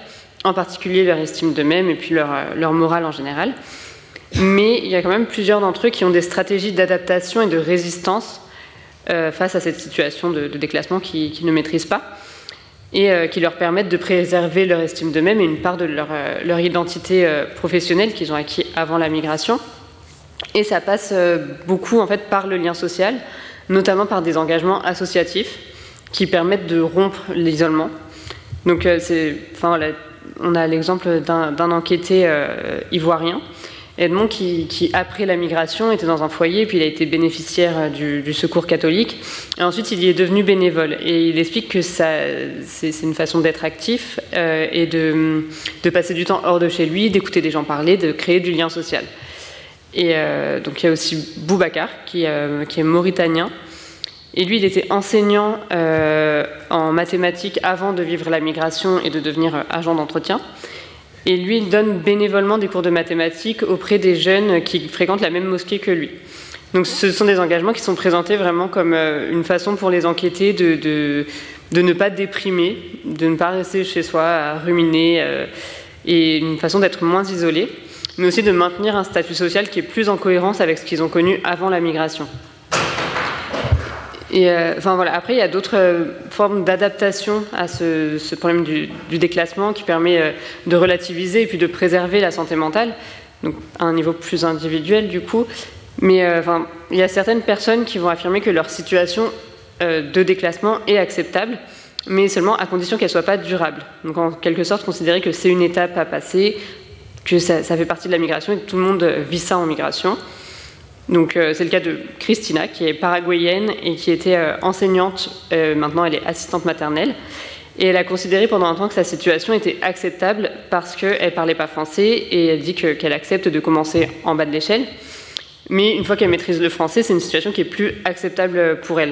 en particulier leur estime d'eux-mêmes et puis leur morale en général. Mais il y a quand même plusieurs d'entre eux qui ont des stratégies d'adaptation et de résistance face à cette situation de déclassement qu'ils ne maîtrisent pas, et qui leur permettent de préserver leur estime d'eux-mêmes et une part de leur identité professionnelle qu'ils ont acquis avant la migration. Et ça passe beaucoup en fait, par le lien social, notamment par des engagements associatifs qui permettent de rompre l'isolement. Donc, on a l'exemple d'un enquêté ivoirien, Edmond, qui après la migration était dans un foyer, puis il a été bénéficiaire du secours catholique, et ensuite il y est devenu bénévole, et il explique que c'est une façon d'être actif et de passer du temps hors de chez lui, d'écouter des gens parler, de créer du lien social. Et donc il y a aussi Boubacar qui est mauritanien, et lui il était enseignant en mathématiques avant de vivre la migration et de devenir agent d'entretien. Et lui, il donne bénévolement des cours de mathématiques auprès des jeunes qui fréquentent la même mosquée que lui. Donc ce sont des engagements qui sont présentés vraiment comme une façon pour les enquêtés de ne pas déprimer, de ne pas rester chez soi à ruminer, et une façon d'être moins isolé, mais aussi de maintenir un statut social qui est plus en cohérence avec ce qu'ils ont connu avant la migration. Et, après, il y a d'autres formes d'adaptation à ce problème du déclassement qui permet de relativiser et puis de préserver la santé mentale, donc à un niveau plus individuel du coup. Mais il y a certaines personnes qui vont affirmer que leur situation de déclassement est acceptable, mais seulement à condition qu'elle ne soit pas durable. Donc en quelque sorte, considérer que c'est une étape à passer, que ça fait partie de la migration et que tout le monde vit ça en migration. Donc c'est le cas de Cristina, qui est paraguayenne et qui était enseignante, maintenant elle est assistante maternelle, et elle a considéré pendant un temps que sa situation était acceptable parce qu'elle ne parlait pas français, et elle dit qu'elle accepte de commencer en bas de l'échelle, mais une fois qu'elle maîtrise le français, c'est une situation qui est plus acceptable pour elle.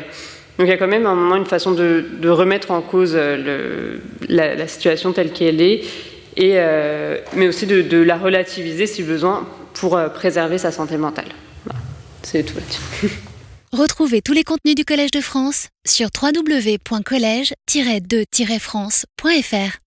Donc il y a quand même à un moment une façon de remettre en cause la situation telle qu'elle est, et, mais aussi de la relativiser si besoin pour préserver sa santé mentale. C'est tout là-dessus. Retrouvez tous les contenus du Collège de France sur www.college-2-france.fr.